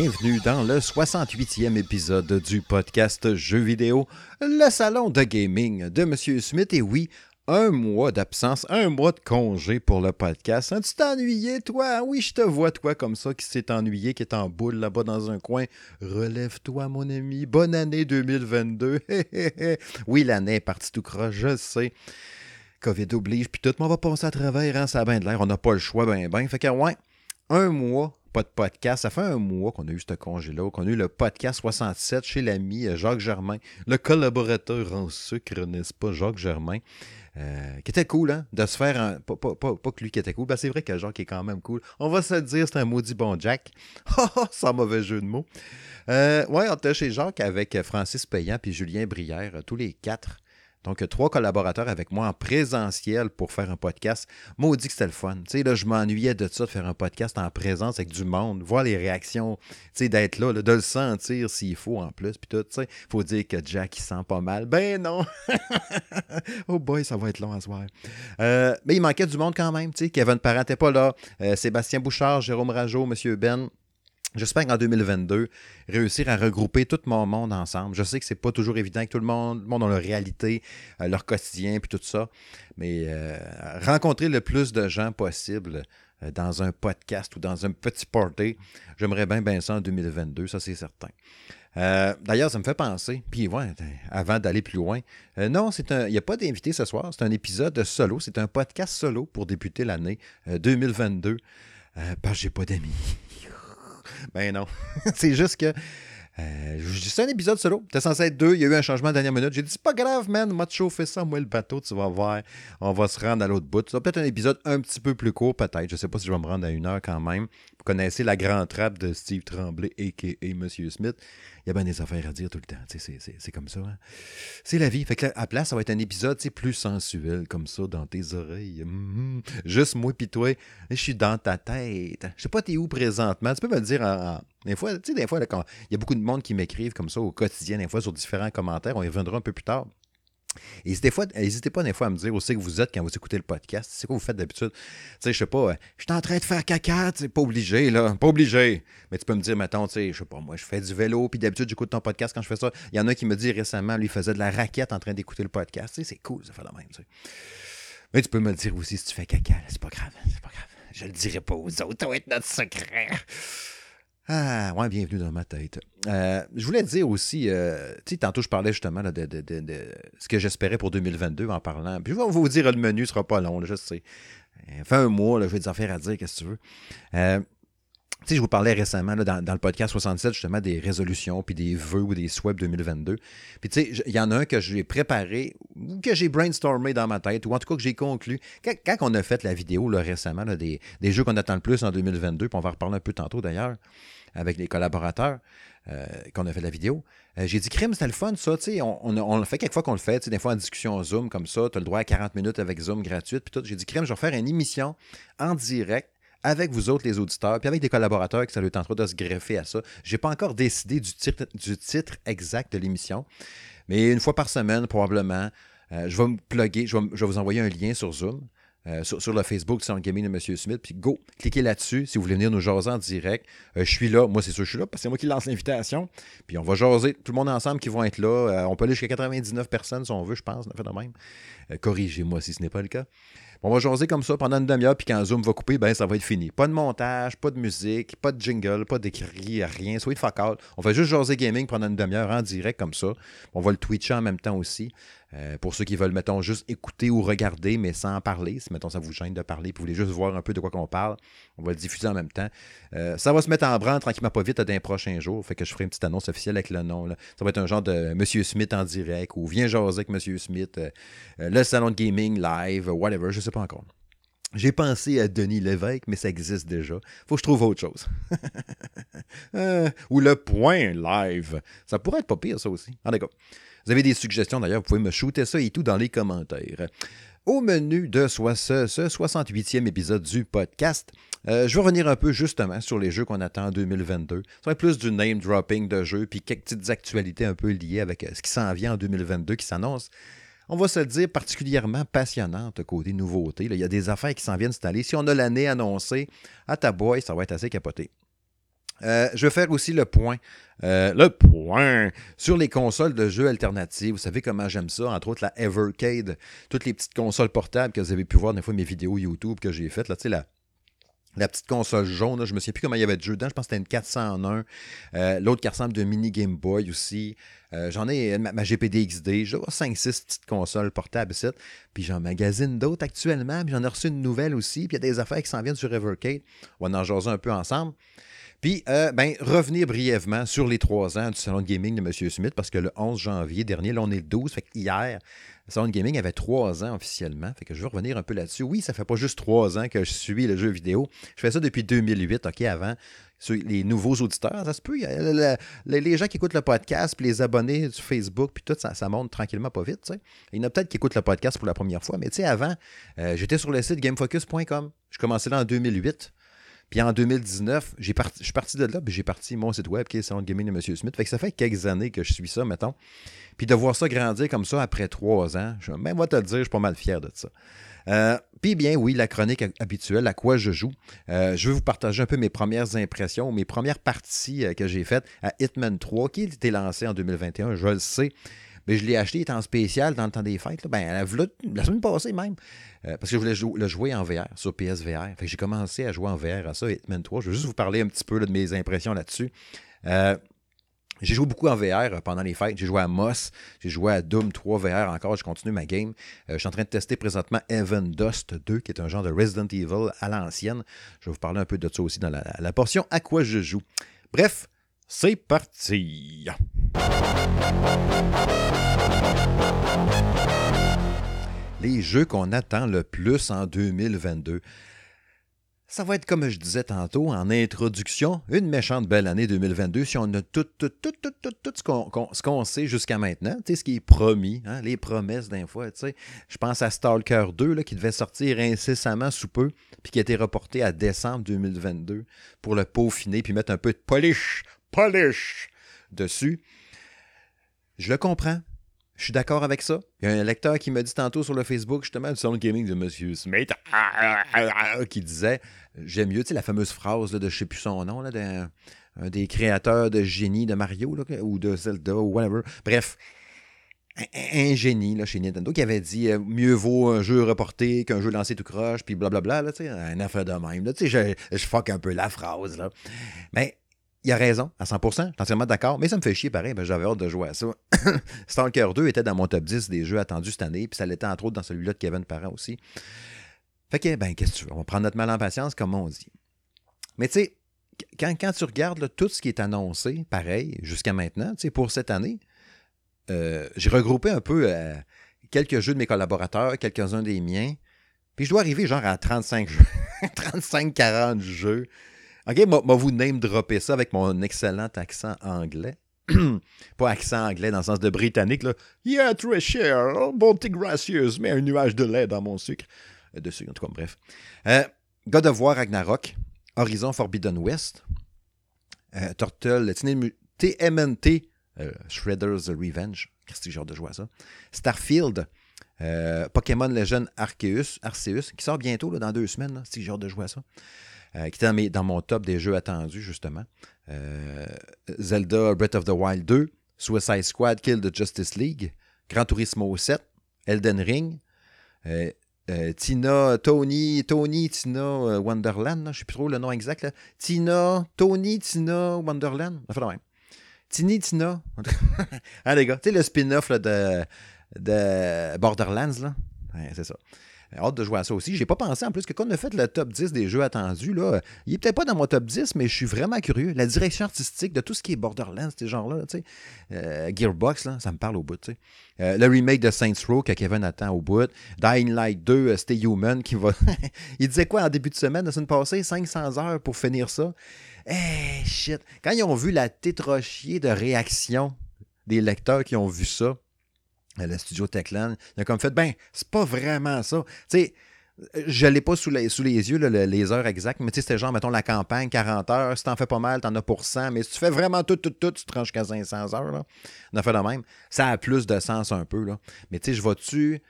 bienvenue dans le 68e épisode du podcast Jeux vidéo, le salon de gaming de M. Smith. Et oui, un mois d'absence, un mois de congé pour le podcast. Hein, tu t'es ennuyé, toi? Oui, je te vois, toi, comme ça, qui s'est ennuyé, qui est en boule là-bas dans un coin. Relève-toi, mon ami. Bonne année 2022. Oui, l'année est partie tout croche, je sais. COVID oblige, puis tout le monde va passer à travers, hein, ça a bien de l'air. On n'a pas le choix, ben. Fait que, ouais, un mois, pas de podcast. Ça fait un mois qu'on a eu ce congé-là, qu'on a eu le podcast 67 chez l'ami Jacques Germain, le collaborateur en sucre, n'est-ce pas, Jacques Germain? Qui était cool, hein, de se faire... Pas que lui qui était cool, ben c'est vrai que Jacques est quand même cool. On va se le dire, c'est un maudit bon Jack. Sans mauvais jeu de mots. On était chez Jacques avec Francis Payan puis Julien Brière, tous les quatre. Donc, 3 collaborateurs avec moi en présentiel pour faire un podcast. Maudit que c'était le fun. Tu sais, là, je m'ennuyais de ça, de faire un podcast en présence avec du monde, voir les réactions, tu sais, d'être là, de le sentir s'il faut en plus. Puis tout, tu sais, faut dire que Jack, il sent pas mal. Ben non! Oh boy, ça va être long à se voir. Mais il manquait du monde quand même, tu sais. Kevin Parent n'était pas là. Sébastien Bouchard, Jérôme Rageau, M. Ben. J'espère qu'en 2022, réussir à regrouper tout mon monde ensemble. Je sais que c'est pas toujours évident, que tout le monde a leur réalité, leur quotidien, puis tout ça. Mais rencontrer le plus de gens possible dans un podcast ou dans un petit party, j'aimerais bien ça en 2022, ça c'est certain. D'ailleurs, ça me fait penser, puis ouais, avant d'aller plus loin, non, il n'y a pas d'invité ce soir, c'est un épisode solo, c'est un podcast solo pour débuter l'année 2022, parce que j'ai pas d'amis. Ben non, c'est juste que c'est un épisode solo, t'es censé être 2, il y a eu un changement de dernière minute, j'ai dit c'est pas grave man, moi te chauffer ça, moi le bateau, tu vas voir, on va se rendre à l'autre bout, ça va peut-être un épisode un petit peu plus court peut-être, je sais pas si je vais me rendre à 1 heure quand même, vous connaissez la grande trappe de Steve Tremblay a.k.a. M. Smith, il y a bien des affaires à dire tout le temps, c'est comme ça, hein? C'est la vie, fait que là, à place ça va être un épisode plus sensuel comme ça dans tes oreilles, juste moi pis toi, je suis dans ta tête, je sais pas t'es où présentement, tu peux me le dire en... Des fois, là, quand il y a beaucoup de monde qui m'écrivent comme ça au quotidien, des fois, sur différents commentaires. On y reviendra un peu plus tard. N'hésitez pas à me dire aussi que vous êtes quand vous écoutez le podcast. C'est quoi vous faites d'habitude? Tu sais, je sais pas, je suis en train de faire caca, tu sais, pas obligé, là, pas obligé. Mais tu peux me dire, mettons, tu sais, je sais pas, moi, je fais du vélo, puis d'habitude, j'écoute ton podcast quand je fais ça. Il y en a qui me dit récemment, lui, il faisait de la raquette en train d'écouter le podcast. Tu sais, c'est cool, ça fait la même, tu sais. Mais tu peux me le dire aussi si tu fais caca, là, c'est pas grave. Je le dirai pas aux autres, ça va être notre secret. Ah, ouais, bienvenue dans ma tête. Je voulais te dire aussi, tu sais, tantôt je parlais justement là, de ce que j'espérais pour 2022 en parlant. Puis je vais vous dire, le menu sera pas long, là, je sais. Fait un mois, là, je vais des affaires à dire, qu'est-ce que tu veux. Tu sais, je vous parlais récemment là, dans le podcast 67 justement des résolutions, puis des vœux ou des souhaits 2022. Puis tu sais, il y en a un que j'ai préparé, ou que j'ai brainstormé dans ma tête, ou en tout cas que j'ai conclu. Quand on a fait la vidéo là, récemment là, des jeux qu'on attend le plus en 2022, puis on va en reparler un peu tantôt d'ailleurs, avec les collaborateurs qu'on a fait la vidéo. J'ai dit, crime, c'était le fun, ça. On le fait quelquefois qu'on le fait. Des fois, en discussion Zoom, comme ça, tu as le droit à 40 minutes avec Zoom gratuite. Puis tout. J'ai dit, crime, je vais faire une émission en direct avec vous autres, les auditeurs, puis avec des collaborateurs que ça leur tentera de se greffer à ça. J'ai pas encore décidé du titre exact de l'émission, mais une fois par semaine, probablement, je vais me plugger, je vais vous envoyer un lien sur Zoom. Sur le Facebook du Soundgaming de M. Smith, puis go, cliquez là-dessus si vous voulez venir nous jaser en direct. Je suis là, moi c'est sûr je suis là, parce que c'est moi qui lance l'invitation, puis on va jaser, tout le monde ensemble qui vont être là. On peut aller jusqu'à 99 personnes si on veut, je pense, fait de même. Corrigez-moi si ce n'est pas le cas. On va jaser comme ça pendant une demi-heure, puis quand Zoom va couper, ben ça va être fini. Pas de montage, pas de musique, pas de jingle, pas d'écrit, rien, soit de fuck all. On va juste jaser gaming pendant une demi-heure en direct comme ça. On va le twitcher en même temps aussi. Pour ceux qui veulent, mettons, juste écouter ou regarder, mais sans parler, si, mettons, ça vous gêne de parler, puis vous voulez juste voir un peu de quoi qu'on parle, on va le diffuser en même temps. Ça va se mettre en branle tranquillement pas vite dans les prochains jours, fait que je ferai une petite annonce officielle avec le nom. Là. Ça va être un genre de Monsieur Smith en direct, ou Viens jaser avec Monsieur Smith, le salon de gaming, live, whatever, je sais pas encore. J'ai pensé à Denis Lévesque, mais ça existe déjà. Faut que je trouve autre chose. Ou le point live. Ça pourrait être pas pire, ça aussi. En tout cas, vous avez des suggestions, d'ailleurs, vous pouvez me shooter ça et tout dans les commentaires. Au menu de ce 68e épisode du podcast, je vais revenir un peu justement sur les jeux qu'on attend en 2022. Ça va être plus du name-dropping de jeux, puis quelques petites actualités un peu liées avec ce qui s'en vient en 2022, qui s'annonce. On va se le dire, particulièrement passionnante côté nouveautés. Il y a des affaires qui s'en viennent installer. Si on a l'année annoncée, à ta boy, ça va être assez capoté. Je vais faire aussi le point sur les consoles de jeux alternatives. Vous savez comment j'aime ça, entre autres la Evercade, toutes les petites consoles portables que vous avez pu voir des fois mes vidéos YouTube que j'ai faites, là, tu sais, la petite console jaune, là, je me souviens plus comment il y avait de jeux dedans, je pense que c'était une 401, l'autre qui ressemble de mini Game Boy aussi, j'en ai ma GPD XD, j'ai 5-6 petites consoles portables ici, puis j'en magasine d'autres actuellement, puis j'en ai reçu une nouvelle aussi, puis il y a des affaires qui s'en viennent sur Evercade, on va en jaser un peu ensemble. Puis, revenir brièvement sur les 3 ans du salon de gaming de M. Smith, parce que le 11 janvier dernier, là on est le 12, fait qu'hier, le salon de gaming avait 3 ans officiellement, fait que je veux revenir un peu là-dessus. Oui, ça fait pas juste 3 ans que je suis le jeu vidéo, je fais ça depuis 2008, ok, avant, les nouveaux auditeurs, ça se peut, les gens qui écoutent le podcast, puis les abonnés du Facebook, puis tout, ça monte tranquillement pas vite, tu sais. Il y en a peut-être qui écoutent le podcast pour la première fois, mais tu sais, avant, j'étais sur le site GameFocus.com, je commençais là en 2008. Puis en 2019, je suis parti de là, puis j'ai parti mon site web qui est Soundgaming de M. Smith. Fait que ça fait quelques années que je suis ça, mettons. Puis de voir ça grandir comme ça après 3 ans, même moi te le dire, je suis pas mal fier de ça. Puis bien oui, la chronique habituelle, à quoi je joue. Je vais vous partager un peu mes premières impressions, mes premières parties que j'ai faites à Hitman 3, qui a été lancé en 2021, je le sais. Mais je l'ai acheté, il était en spécial dans le temps des fêtes. Là. La semaine passée même. Parce que je voulais le jouer en VR, sur PSVR. Fait que j'ai commencé à jouer en VR à ça, Hitman 3. Je vais juste vous parler un petit peu là, de mes impressions là-dessus. J'ai joué beaucoup en VR pendant les fêtes. J'ai joué à Moss, j'ai joué à Doom 3 VR encore. Je continue ma game. Je suis en train de tester présentement Heaven Dust 2, qui est un genre de Resident Evil à l'ancienne. Je vais vous parler un peu de ça aussi dans la portion à quoi je joue. Bref, c'est parti! Les jeux qu'on attend le plus en 2022. Ça va être, comme je disais tantôt, en introduction, une méchante belle année 2022 si on a tout ce qu'on sait jusqu'à maintenant, tu sais, ce qui est promis, hein, les promesses d'un fois, tu sais. Je pense à Stalker 2 là, qui devait sortir incessamment sous peu, puis qui a été reporté à décembre 2022 pour le peaufiner, puis mettre un peu de polish dessus. Je le comprends. Je suis d'accord avec ça. Il y a un lecteur qui m'a dit tantôt sur le Facebook, justement, du Sound Gaming de M. Smith, qui disait, j'aime mieux, tu sais, la fameuse phrase là, de je ne sais plus son nom, là, d'un des créateurs de génie de Mario, là, ou de Zelda, ou whatever. Bref, un génie là, chez Nintendo qui avait dit, mieux vaut un jeu reporté qu'un jeu lancé tout croche, puis blablabla, là, tu sais, un affaire de même. Là, tu sais, je fuck un peu la phrase, là. Mais... il a raison, à 100%, je suis entièrement d'accord, mais ça me fait chier pareil, j'avais hâte de jouer à ça. Stalker 2 était dans mon top 10 des jeux attendus cette année, puis ça l'était entre autres dans celui-là de Kevin Parent aussi. Fait que, qu'est-ce que tu veux, on prend notre mal en patience, comme on dit. Mais tu sais, quand tu regardes là, tout ce qui est annoncé, pareil, jusqu'à maintenant, tu sais, pour cette année, j'ai regroupé un peu quelques jeux de mes collaborateurs, quelques-uns des miens, puis je dois arriver genre à 35 jeux, 35-40 jeux. OK, moi, vous name-dropper ça avec mon excellent accent anglais. Pas accent anglais dans le sens de britannique, là. Yeah, très cher, bonté gracieuse, mais un nuage de lait dans mon sucre. Dessus, en tout cas, bref. God of War Ragnarok, Horizon Forbidden West, Turtle, TMNT, Shredder's Revenge, qu'est-ce que j'ai hâte de jouer à ça, Starfield, Pokémon Legend Arceus, qui sort bientôt, là, dans 2 semaines, c'est que j'ai hâte de jouer à ça. Qui était dans mon top des jeux attendus, justement. Zelda Breath of the Wild 2, Suicide Squad Kill the Justice League, Gran Turismo 7, Elden Ring, Tiny Tina's Wonderlands, je ne sais plus trop le nom exact, là. Tiny Tina's Wonderlands, enfin de même. Tiny Tina. Ah les gars, tu sais le spin-off là, de Borderlands, là. Ouais, c'est ça. Hâte de jouer à ça aussi. J'ai pas pensé, en plus, que quand on a fait le top 10 des jeux attendus, là, il est peut-être pas dans mon top 10, mais je suis vraiment curieux. La direction artistique de tout ce qui est Borderlands, ces genres-là, tu sais, Gearbox, là, ça me parle au bout, tu sais. Le remake de Saints Row que Kevin attend au bout. Dying Light 2, Stay Human, qui va... il disait quoi en début de semaine, la semaine passée? 500 heures pour finir ça. Hey, shit! Quand ils ont vu la tétrochier de réaction des lecteurs qui ont vu ça, le studio Techland, il a comme fait, c'est pas vraiment ça. Tu sais, je l'ai pas sous les yeux, là, les heures exactes, mais tu sais, c'était genre, mettons, la campagne, 40 heures, si t'en fais pas mal, t'en as pour 100, mais si tu fais vraiment tout, tu te ranges jusqu'à 500 heures, là. On a fait la même. Ça a plus de sens un peu, là. Mais tu sais, je vais-tu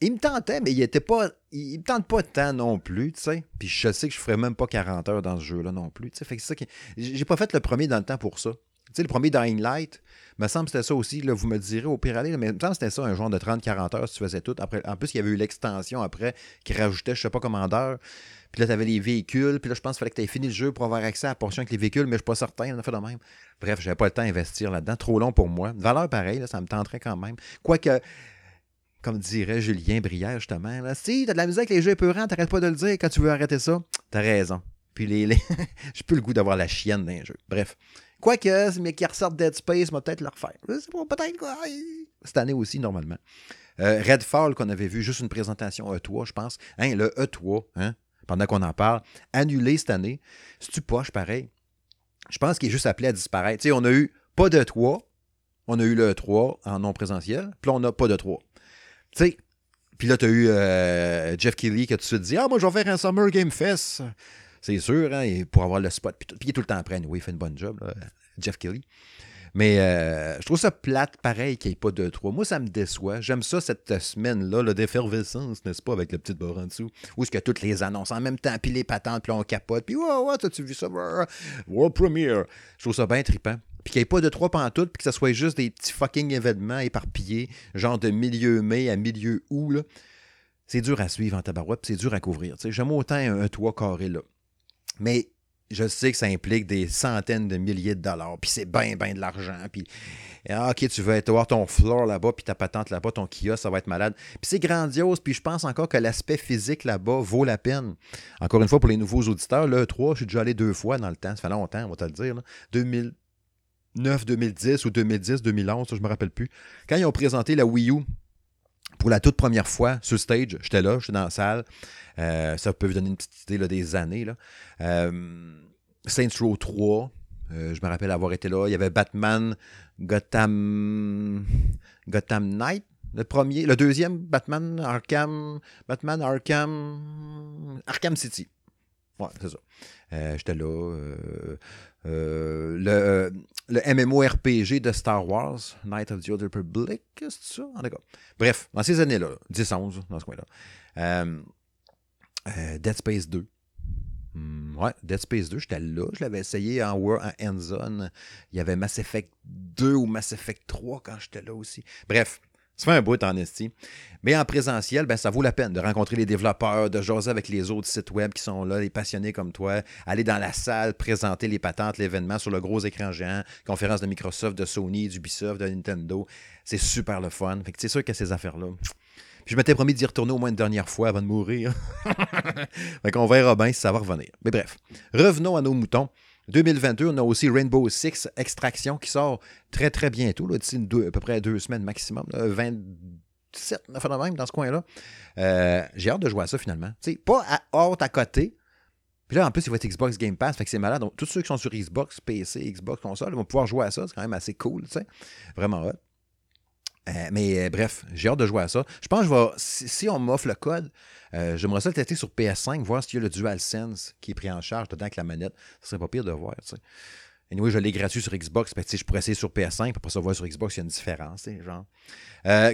il me tentait, mais il était pas. Il me tente pas tant non plus, tu sais. Puis je sais que je ferais même pas 40 heures dans ce jeu-là non plus, tu sais. Fait que c'est ça qui. J'ai pas fait le premier dans le temps pour ça. Tu sais, le premier Dying Light, il me semble que c'était ça aussi, là, vous me direz au pire aller, mais il me semble que c'était ça, un genre de 30-40 heures si tu faisais tout. Après, en plus, il y avait eu l'extension après qui rajoutait, je sais pas comment d'heures. Puis là, tu avais les véhicules. Puis là, je pense qu'il fallait que tu aies fini le jeu pour avoir accès à la portion avec les véhicules, mais je suis pas certain, on a fait de même. Bref, j'avais pas le temps d'investir là-dedans. Trop long pour moi. Valeur pareille, là, ça me tenterait quand même. Quoique, comme dirait Julien Brière, justement, là, si t'as de la misère avec les jeux épeurants, t'arrêtes pas de le dire quand tu veux arrêter ça, t'as raison. Puis les... j'ai plus le goût d'avoir la chienne dans les jeux. Bref. Quoique, mais qui ressortent Dead Space, moi peut-être le refaire. C'est pas peut-être quoi. Cette année aussi, normalement. Redfall, qu'on avait vu, juste une présentation E3, je pense. Hein, le E3, hein, pendant qu'on en parle, annulé cette année. C'est-tu poche, pareil? Je pense qu'il est juste appelé à disparaître. Tu sais, on a eu pas de E3. On a eu le E3 en non présentiel. Puis là, on n'a pas de E3. Tu sais, puis là, tu as eu Jeff Keighley qui a tout de suite dit « Ah, moi, je vais faire un Summer Game Fest ». C'est sûr, hein, et pour avoir le spot. Puis il est tout le temps prêt. Oui, il fait une bonne job, là, Jeff Keighley. Mais je trouve ça plate, pareil, qu'il n'y ait pas de E3. Moi, ça me déçoit. J'aime ça, cette semaine-là, là, d'effervescence, n'est-ce pas, avec la petite barre en dessous, où est-ce que toutes les annonces en même temps, puis les patentes, puis on capote, puis « Wow, t'as-tu vu ça? World Premiere! » Je trouve ça bien trippant. Puis qu'il n'y ait pas de E3 pantoute, puis que ça soit juste des petits fucking événements éparpillés, genre de milieu mai à milieu août, là. C'est dur à suivre en tabarouette, puis c'est dur à couvrir. T'sais, j'aime autant un toit carré, là. Mais je sais que ça implique des centaines de milliers de dollars, puis c'est bien, bien de l'argent, puis ok, tu vas avoir ton floor là-bas, puis ta patente là-bas, ton kiosque, ça va être malade. Puis c'est grandiose, puis je pense encore que l'aspect physique là-bas vaut la peine. Encore une fois, pour les nouveaux auditeurs, le E3, je suis déjà allé 2 fois dans le temps, ça fait longtemps, on va te le dire, là. 2009, 2010 ou 2010, 2011, ça, je me rappelle plus. Quand ils ont présenté la Wii U, pour la toute première fois, sur stage, j'étais là, j'étais dans la salle. Ça peut vous donner une petite idée là, des années. Là. Saints Row 3, je me rappelle avoir été là. Il y avait Batman, Gotham Knight, le premier. Le deuxième, Arkham City. Ouais, c'est ça. J'étais là. Le MMORPG de Star Wars, Knights of the Old Republic, c'est ça? En tout cas. Bref, dans ces années-là, 10-11, dans ce coin-là. Dead Space 2. Ouais, Dead Space 2, j'étais là. Je l'avais essayé en War End Zone. Il y avait Mass Effect 2 ou Mass Effect 3 quand j'étais là aussi. Bref. Ça fait un bout en esti. Mais en présentiel, ben, ça vaut la peine de rencontrer les développeurs, de jaser avec les autres sites web qui sont là, les passionnés comme toi, aller dans la salle, présenter les patentes, l'événement sur le gros écran géant, conférence de Microsoft, de Sony, d'Ubisoft, de Nintendo. C'est super le fun. Fait que c'est sûr que ces affaires-là. Puis je m'étais promis d'y retourner au moins une dernière fois avant de mourir. Fait qu'on verra bien si ça va revenir. Mais bref, revenons à nos moutons. 2022, on a aussi Rainbow Six Extraction qui sort très, très bientôt, là, d'ici à peu près 2 semaines maximum, là, 27, enfin, même dans ce coin-là. J'ai hâte de jouer à ça, finalement. T'sais, pas à hâte à côté. Puis là, en plus, il va être Xbox Game Pass, fait que c'est malade. Donc, tous ceux qui sont sur Xbox, PC, Xbox, console, ils vont pouvoir jouer à ça. C'est quand même assez cool, tu sais. Vraiment hot. Mais bref, j'ai hâte de jouer à ça. Je pense que je vais, si on m'offre le code, j'aimerais ça le tester sur PS5, voir s'il y a le DualSense qui est pris en charge dedans avec la manette. Ce serait pas pire de voir, tu sais. Anyway, je l'ai gratuit sur Xbox, ben, je pourrais essayer sur PS5, après ça voir sur Xbox s'il y a une différence, genre.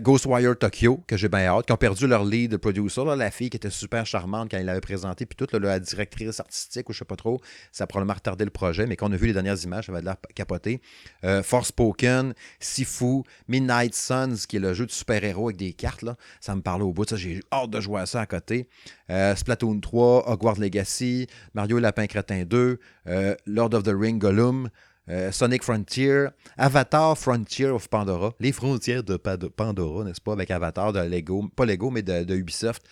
Ghostwire Tokyo, que j'ai bien hâte, qui ont perdu leur lead producer, là, la fille qui était super charmante quand il l'avait présenté, puis toute là, la directrice artistique, ou je sais pas trop, ça a probablement retardé le projet, mais quand on a vu les dernières images, ça avait de l'air capoté. Forspoken, Sifu, Midnight Suns, qui est le jeu de super-héros avec des cartes, là, ça me parlait au bout, ça, j'ai hâte de jouer à ça à côté. Splatoon 3, Hogwarts Legacy, Mario Lapin Crétin 2, Lord of the Ring Gollum, Sonic Frontier, Avatar Frontier of Pandora, les frontières de Pandora, n'est-ce pas, avec Avatar de Lego, pas Lego, mais de Ubisoft.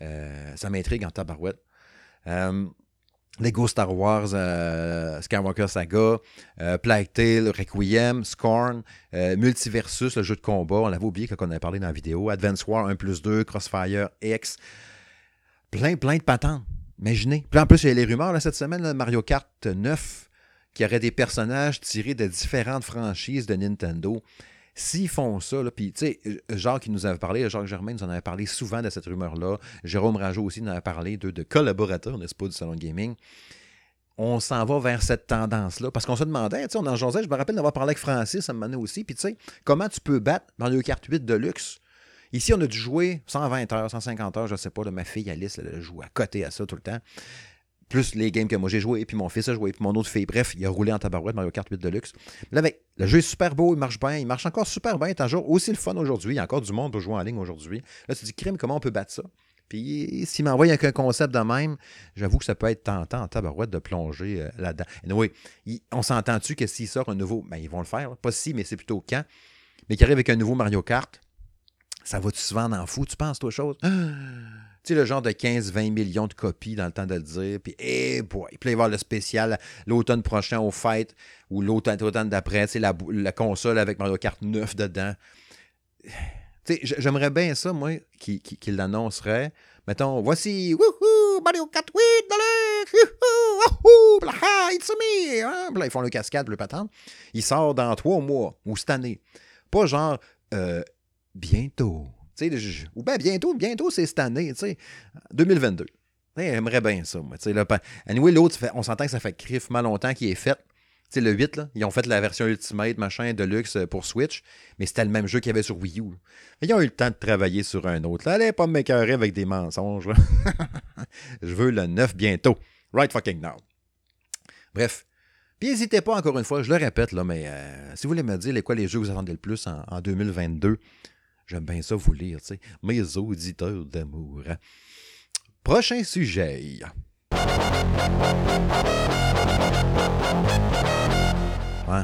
Ça m'intrigue en tabarouette. Lego Star Wars, Skywalker Saga, Plague Tale, Requiem, Scorn, Multiversus, le jeu de combat, on l'avait oublié quand on avait parlé dans la vidéo, Advance War 1+2, Crossfire X, plein de patentes, imaginez. Puis en plus, il y a les rumeurs là, cette semaine, là, Mario Kart 9, qui aurait des personnages tirés de différentes franchises de Nintendo. S'ils font ça, puis tu sais, Jacques nous avait parlé, Jacques Germain nous en avait parlé souvent de cette rumeur-là, Jérôme Rageau aussi nous en avait parlé, de collaborateurs, n'est-ce pas, du Salon de Gaming. On s'en va vers cette tendance-là, parce qu'on se demandait, tu sais, on en jasait, je me rappelle d'avoir parlé avec Francis, ça me menait aussi, puis tu sais, comment tu peux battre Mario Kart 8 Deluxe? Ici, on a dû jouer 120 heures, 150 heures, je ne sais pas. Là, ma fille Alice, elle joue à côté à ça tout le temps. Plus les games que moi j'ai joué, puis mon fils a joué, puis mon autre fille. Bref, il a roulé en tabarouette Mario Kart 8 Deluxe. Là, mec, le jeu est super beau, il marche bien, il marche encore super bien. C'est jour aussi le fun aujourd'hui. Il y a encore du monde pour jouer en ligne aujourd'hui. Là, tu te dis, crime, comment on peut battre ça? Puis s'il m'envoie un concept de même, j'avoue que ça peut être tentant en tabarouette de plonger là-dedans. Anyway, on s'entend-tu que s'il sort un nouveau, ben ils vont le faire, là. Pas si, mais c'est plutôt quand. Mais qu'il arrive avec un nouveau Mario Kart, ça va-tu se vendre en fou, tu penses, toi, chose? Ah, tu sais, le genre de 15-20 millions de copies dans le temps de le dire, puis hey boy, puis là, il va y avoir le spécial l'automne prochain aux fêtes, ou l'automne d'après, c'est la console avec Mario Kart 9 dedans. T'sais, j'aimerais bien ça, moi, qu'il l'annoncerait. Mettons, voici, wouhou, Mario Kart 8 Deluxe, wouhou, blaha, it's me. Hein? Là, ils font le cascade, le patente. Il sort dans 3 mois, ou cette année. Pas genre, bientôt. T'sais, ou bien bientôt, c'est cette année, tu sais, 2022. T'sais, j'aimerais bien ça, moi. T'sais, là, anyway, l'autre, on s'entend que ça fait criffement longtemps qu'il est fait. Tu sais, le 8, là, ils ont fait la version Ultimate, machin, Deluxe pour Switch, mais c'était le même jeu qu'il y avait sur Wii U. Ils ont eu le temps de travailler sur un autre. Là, allez pas m'écœurer avec des mensonges. Je veux le 9 bientôt. Right fucking now. Bref. Puis n'hésitez pas, encore une fois, je le répète, là, mais si vous voulez me dire les jeux que vous attendez le plus en 2022, j'aime bien ça vous lire, tu sais. Mes auditeurs d'amour. Prochain sujet. Ouais.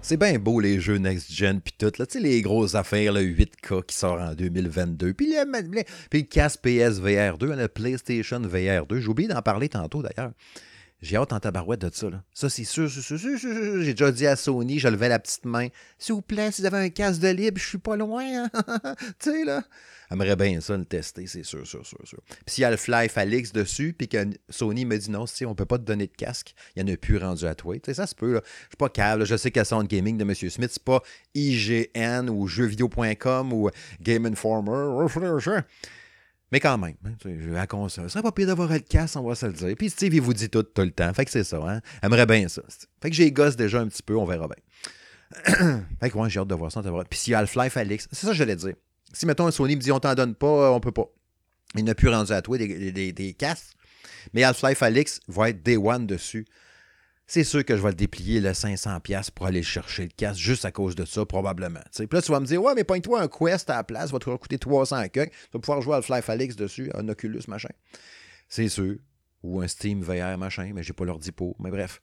C'est bien beau les jeux next-gen puis tout, là, tu sais, les grosses affaires, le 8K qui sort en 2022, puis le casque PS VR2, le PlayStation VR2, j'ai oublié d'en parler tantôt d'ailleurs. J'ai hâte en tabarouette de ça, là. Ça, c'est sûr, sûr. J'ai déjà dit à Sony, je levais la petite main. S'il vous plaît, si vous avez un casque de libre, je suis pas loin. Hein? Tu sais, là. J'aimerais bien ça le tester, c'est sûr. Puis s'il y a le Half-Life Alyx dessus, puis que Sony me dit non, si on peut pas te donner de casque, il n'y en a plus rendu à toi. Tu sais, ça se peut, là. Je suis pas câble, là. Je sais que la Soundgaming de M. Smith, c'est pas IGN ou jeuxvideo.com ou Game Informer. Mais quand même, hein, la console, ça serait pas pire d'avoir le casque, on va se le dire. Puis Steve, il vous dit tout le temps. Fait que c'est ça, hein. J'aimerais bien ça. Fait que j'ai gosse déjà un petit peu, on verra bien. Fait que ouais, j'ai hâte de voir ça. Puis s'il y a Half-Life Alyx, c'est ça que j'allais dire. Si, mettons, Sony me dit, on t'en donne pas, on peut pas. Il n'a plus rendu à toi des casques. Mais Half-Life Alyx va être Day One dessus. C'est sûr que je vais le déplier le 500$ pour aller chercher le casque juste à cause de ça, probablement. T'sais. Puis là, tu vas me dire, ouais, mais pointe-toi un Quest à la place, ça va te coûter 300$. Tu vas pouvoir jouer à Half-Life Alyx dessus, un Oculus, machin. C'est sûr. Ou un Steam VR, machin, mais j'ai pas l'ordi pour. Mais bref.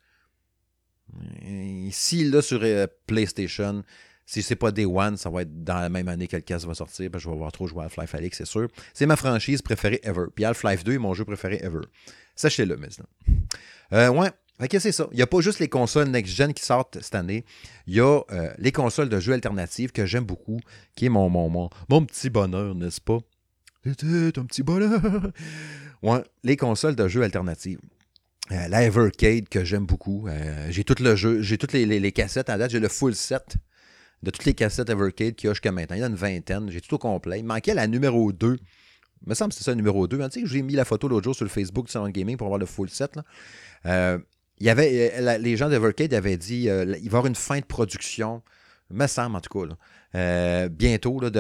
S'il l'a sur PlayStation, si c'est pas Day One, ça va être dans la même année que le casque va sortir, parce que je vais avoir trop joué à Half-Life Alyx, c'est sûr. C'est ma franchise préférée ever. Puis Half-Life 2 est mon jeu préféré ever. Sachez-le, maintenant. Ouais. Fait que c'est ça. Il n'y a pas juste les consoles next-gen qui sortent cette année. Il y a les consoles de jeux alternatifs que j'aime beaucoup, qui est mon petit bonheur, n'est-ce pas? C'était un petit bonheur. Ouais, les consoles de jeux alternatifs. La Evercade que j'aime beaucoup. J'ai tout le jeu, j'ai toutes les cassettes à date. J'ai le full set de toutes les cassettes Evercade qu'il y a jusqu'à maintenant. Il y en a une vingtaine. J'ai tout au complet. Il manquait la numéro 2. Il me semble que c'est ça, la numéro 2. Hein, tu sais, j'ai mis la photo l'autre jour sur le Facebook du Salon Gaming pour avoir le full set, là. Il y avait, les gens d'Evercade avaient dit il va y avoir une fin de production, me semble en tout cas, là, bientôt, là,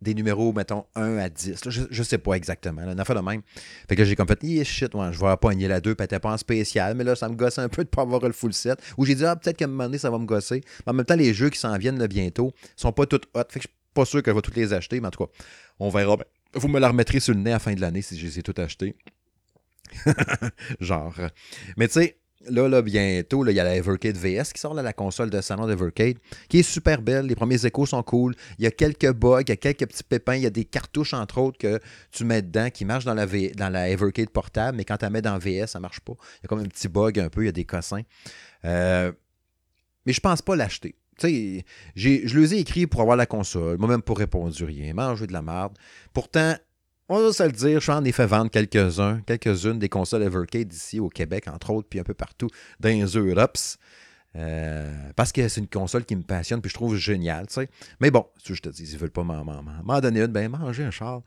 des numéros, mettons, 1 à 10. Là, je ne sais pas exactement. Là, une affaire de même. Fait que là, j'ai comme fait, shit, ouais, je vais pogner la 2, puis elle n'était pas en spécial, mais là, ça me gosse un peu de ne pas avoir le full set. Ou j'ai dit, peut-être qu'à un moment donné, ça va me gosser. Mais en même temps, les jeux qui s'en viennent là, bientôt ne sont pas toutes hot. Fait que je ne suis pas sûr que je vais toutes les acheter, mais en tout cas, on verra. Ben, vous me la remettrez sur le nez à la fin de l'année si je les ai toutes achetées. Genre. Mais tu sais, Là, bientôt, il y a la Evercade VS qui sort, là, la console de salon d'Evercade, qui est super belle. Les premiers échos sont cool. Il y a quelques bugs, il y a quelques petits pépins. Il y a des cartouches, entre autres, que tu mets dedans qui marchent dans la Evercade portable, mais quand tu la mets dans VS, ça ne marche pas. Il y a comme un petit bug un peu, il y a des cossins. Mais je ne pense pas l'acheter. Tu sais, je les ai écrits pour avoir la console, moi-même pour répondre du rien, manger de la merde. Pourtant, on va se le dire, j'en ai fait vendre quelques-unes des consoles Evercade ici au Québec, entre autres, puis un peu partout dans les Europes. Parce que c'est une console qui me passionne, puis je trouve géniale, tu sais. Mais bon, si je te dis, ils veulent pas m'en donner une, ben manger un char.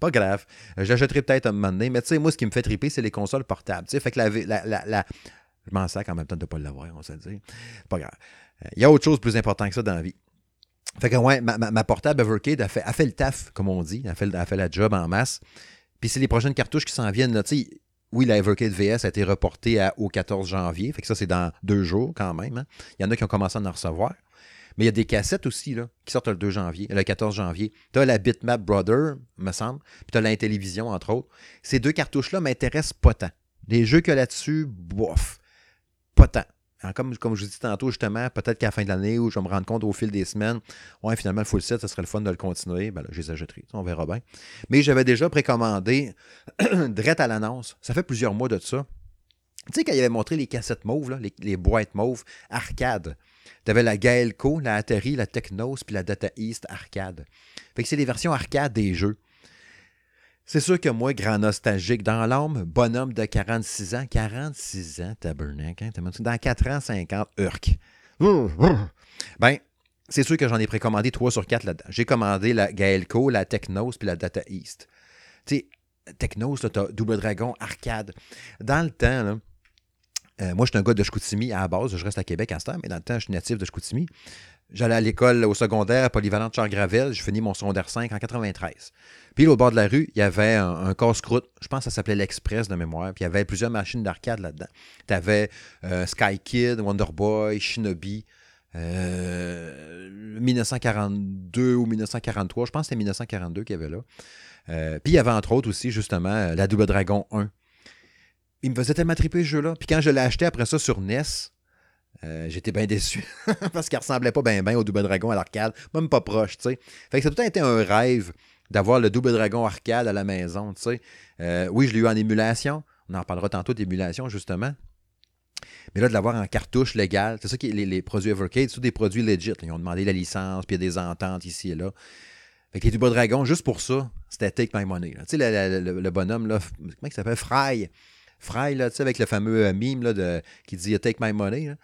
Pas grave. J'achèterai peut-être un moment donné, mais tu sais, moi, ce qui me fait triper, c'est les consoles portables, tu sais. Fait que je m'en sacre en même temps de ne pas l'avoir, on va se le dire. Pas grave. Il y a autre chose plus important que ça dans la vie. Fait que ouais, ma portable Evercade a fait le taf, comme on dit. Elle a fait la job en masse. Puis c'est les prochaines cartouches qui s'en viennent. Là, oui, la Evercade VS a été reportée au 14 janvier. Fait que ça, c'est dans 2 jours quand même. Hein. Il y en a qui ont commencé à en recevoir. Mais il y a des cassettes aussi là, qui sortent le 2 janvier, le 14 janvier. Tu as la Bitmap Brother, me semble, puis tu as l'Intellivision, entre autres. Ces deux cartouches-là ne m'intéressent pas tant. Les jeux qu'il y a là-dessus, bof, pas tant. Alors, comme je vous dis tantôt, justement, peut-être qu'à la fin de l'année ou je vais me rendre compte au fil des semaines, ouais, finalement, le full set, ça serait le fun de le continuer. Ben là, je les achèterai, on verra bien. Mais j'avais déjà précommandé, direct à l'annonce, ça fait plusieurs mois de ça. Tu sais, quand il avait montré les cassettes mauves, là, les boîtes mauves, arcade. Tu avais la Gaelco, la Atari, la Technos, puis la Data East arcade. Fait que c'est les versions arcade des jeux. C'est sûr que moi, grand nostalgique dans l'âme, bonhomme de 46 ans, tabernacle, hein, dans 4 ans, 50, urk. Ben, c'est sûr que j'en ai précommandé 3 sur 4 là-dedans. J'ai commandé la Gaelco, la Technos, puis la Data East. Tu sais, Technos, là, t'as Double Dragon, arcade. Dans le temps, là, moi, je suis un gars de Chicoutimi à la base. Je reste à Québec à ce temps, mais dans le temps, je suis natif de Chicoutimi. J'allais à l'école au secondaire, polyvalente Charles-Gravel. Je finis mon secondaire 5 en 93. Puis, au bord de la rue, il y avait un casse-croûte. Je pense que ça s'appelait l'Express de mémoire. Puis, il y avait plusieurs machines d'arcade là-dedans. Tu avais Sky Kid, Wonder Boy, Shinobi, 1942 ou 1943. Je pense que c'était 1942 qu'il y avait là. Puis, il y avait entre autres aussi, justement, la Double Dragon 1. Il me faisait tellement triper ce jeu-là. Puis quand je l'ai acheté après ça sur NES, j'étais bien déçu parce qu'il ne ressemblait pas bien au Double Dragon à l'arcade, même pas proche, tu sais. Fait que ça a tout le temps été un rêve d'avoir le Double Dragon arcade à la maison, tu sais. Oui, je l'ai eu en émulation. On en parlera tantôt d'émulation, justement. Mais là, de l'avoir en cartouche légale, c'est ça que les produits Evercade, c'est des produits legit. Ils ont demandé la licence, puis il y a des ententes ici et là. Fait que les Double Dragon, juste pour ça, c'était Take My Money. Tu sais, le bonhomme, là, comment il s'appelle? Fry, là, tu sais, avec le fameux mime là, qui dit « Take my money », là,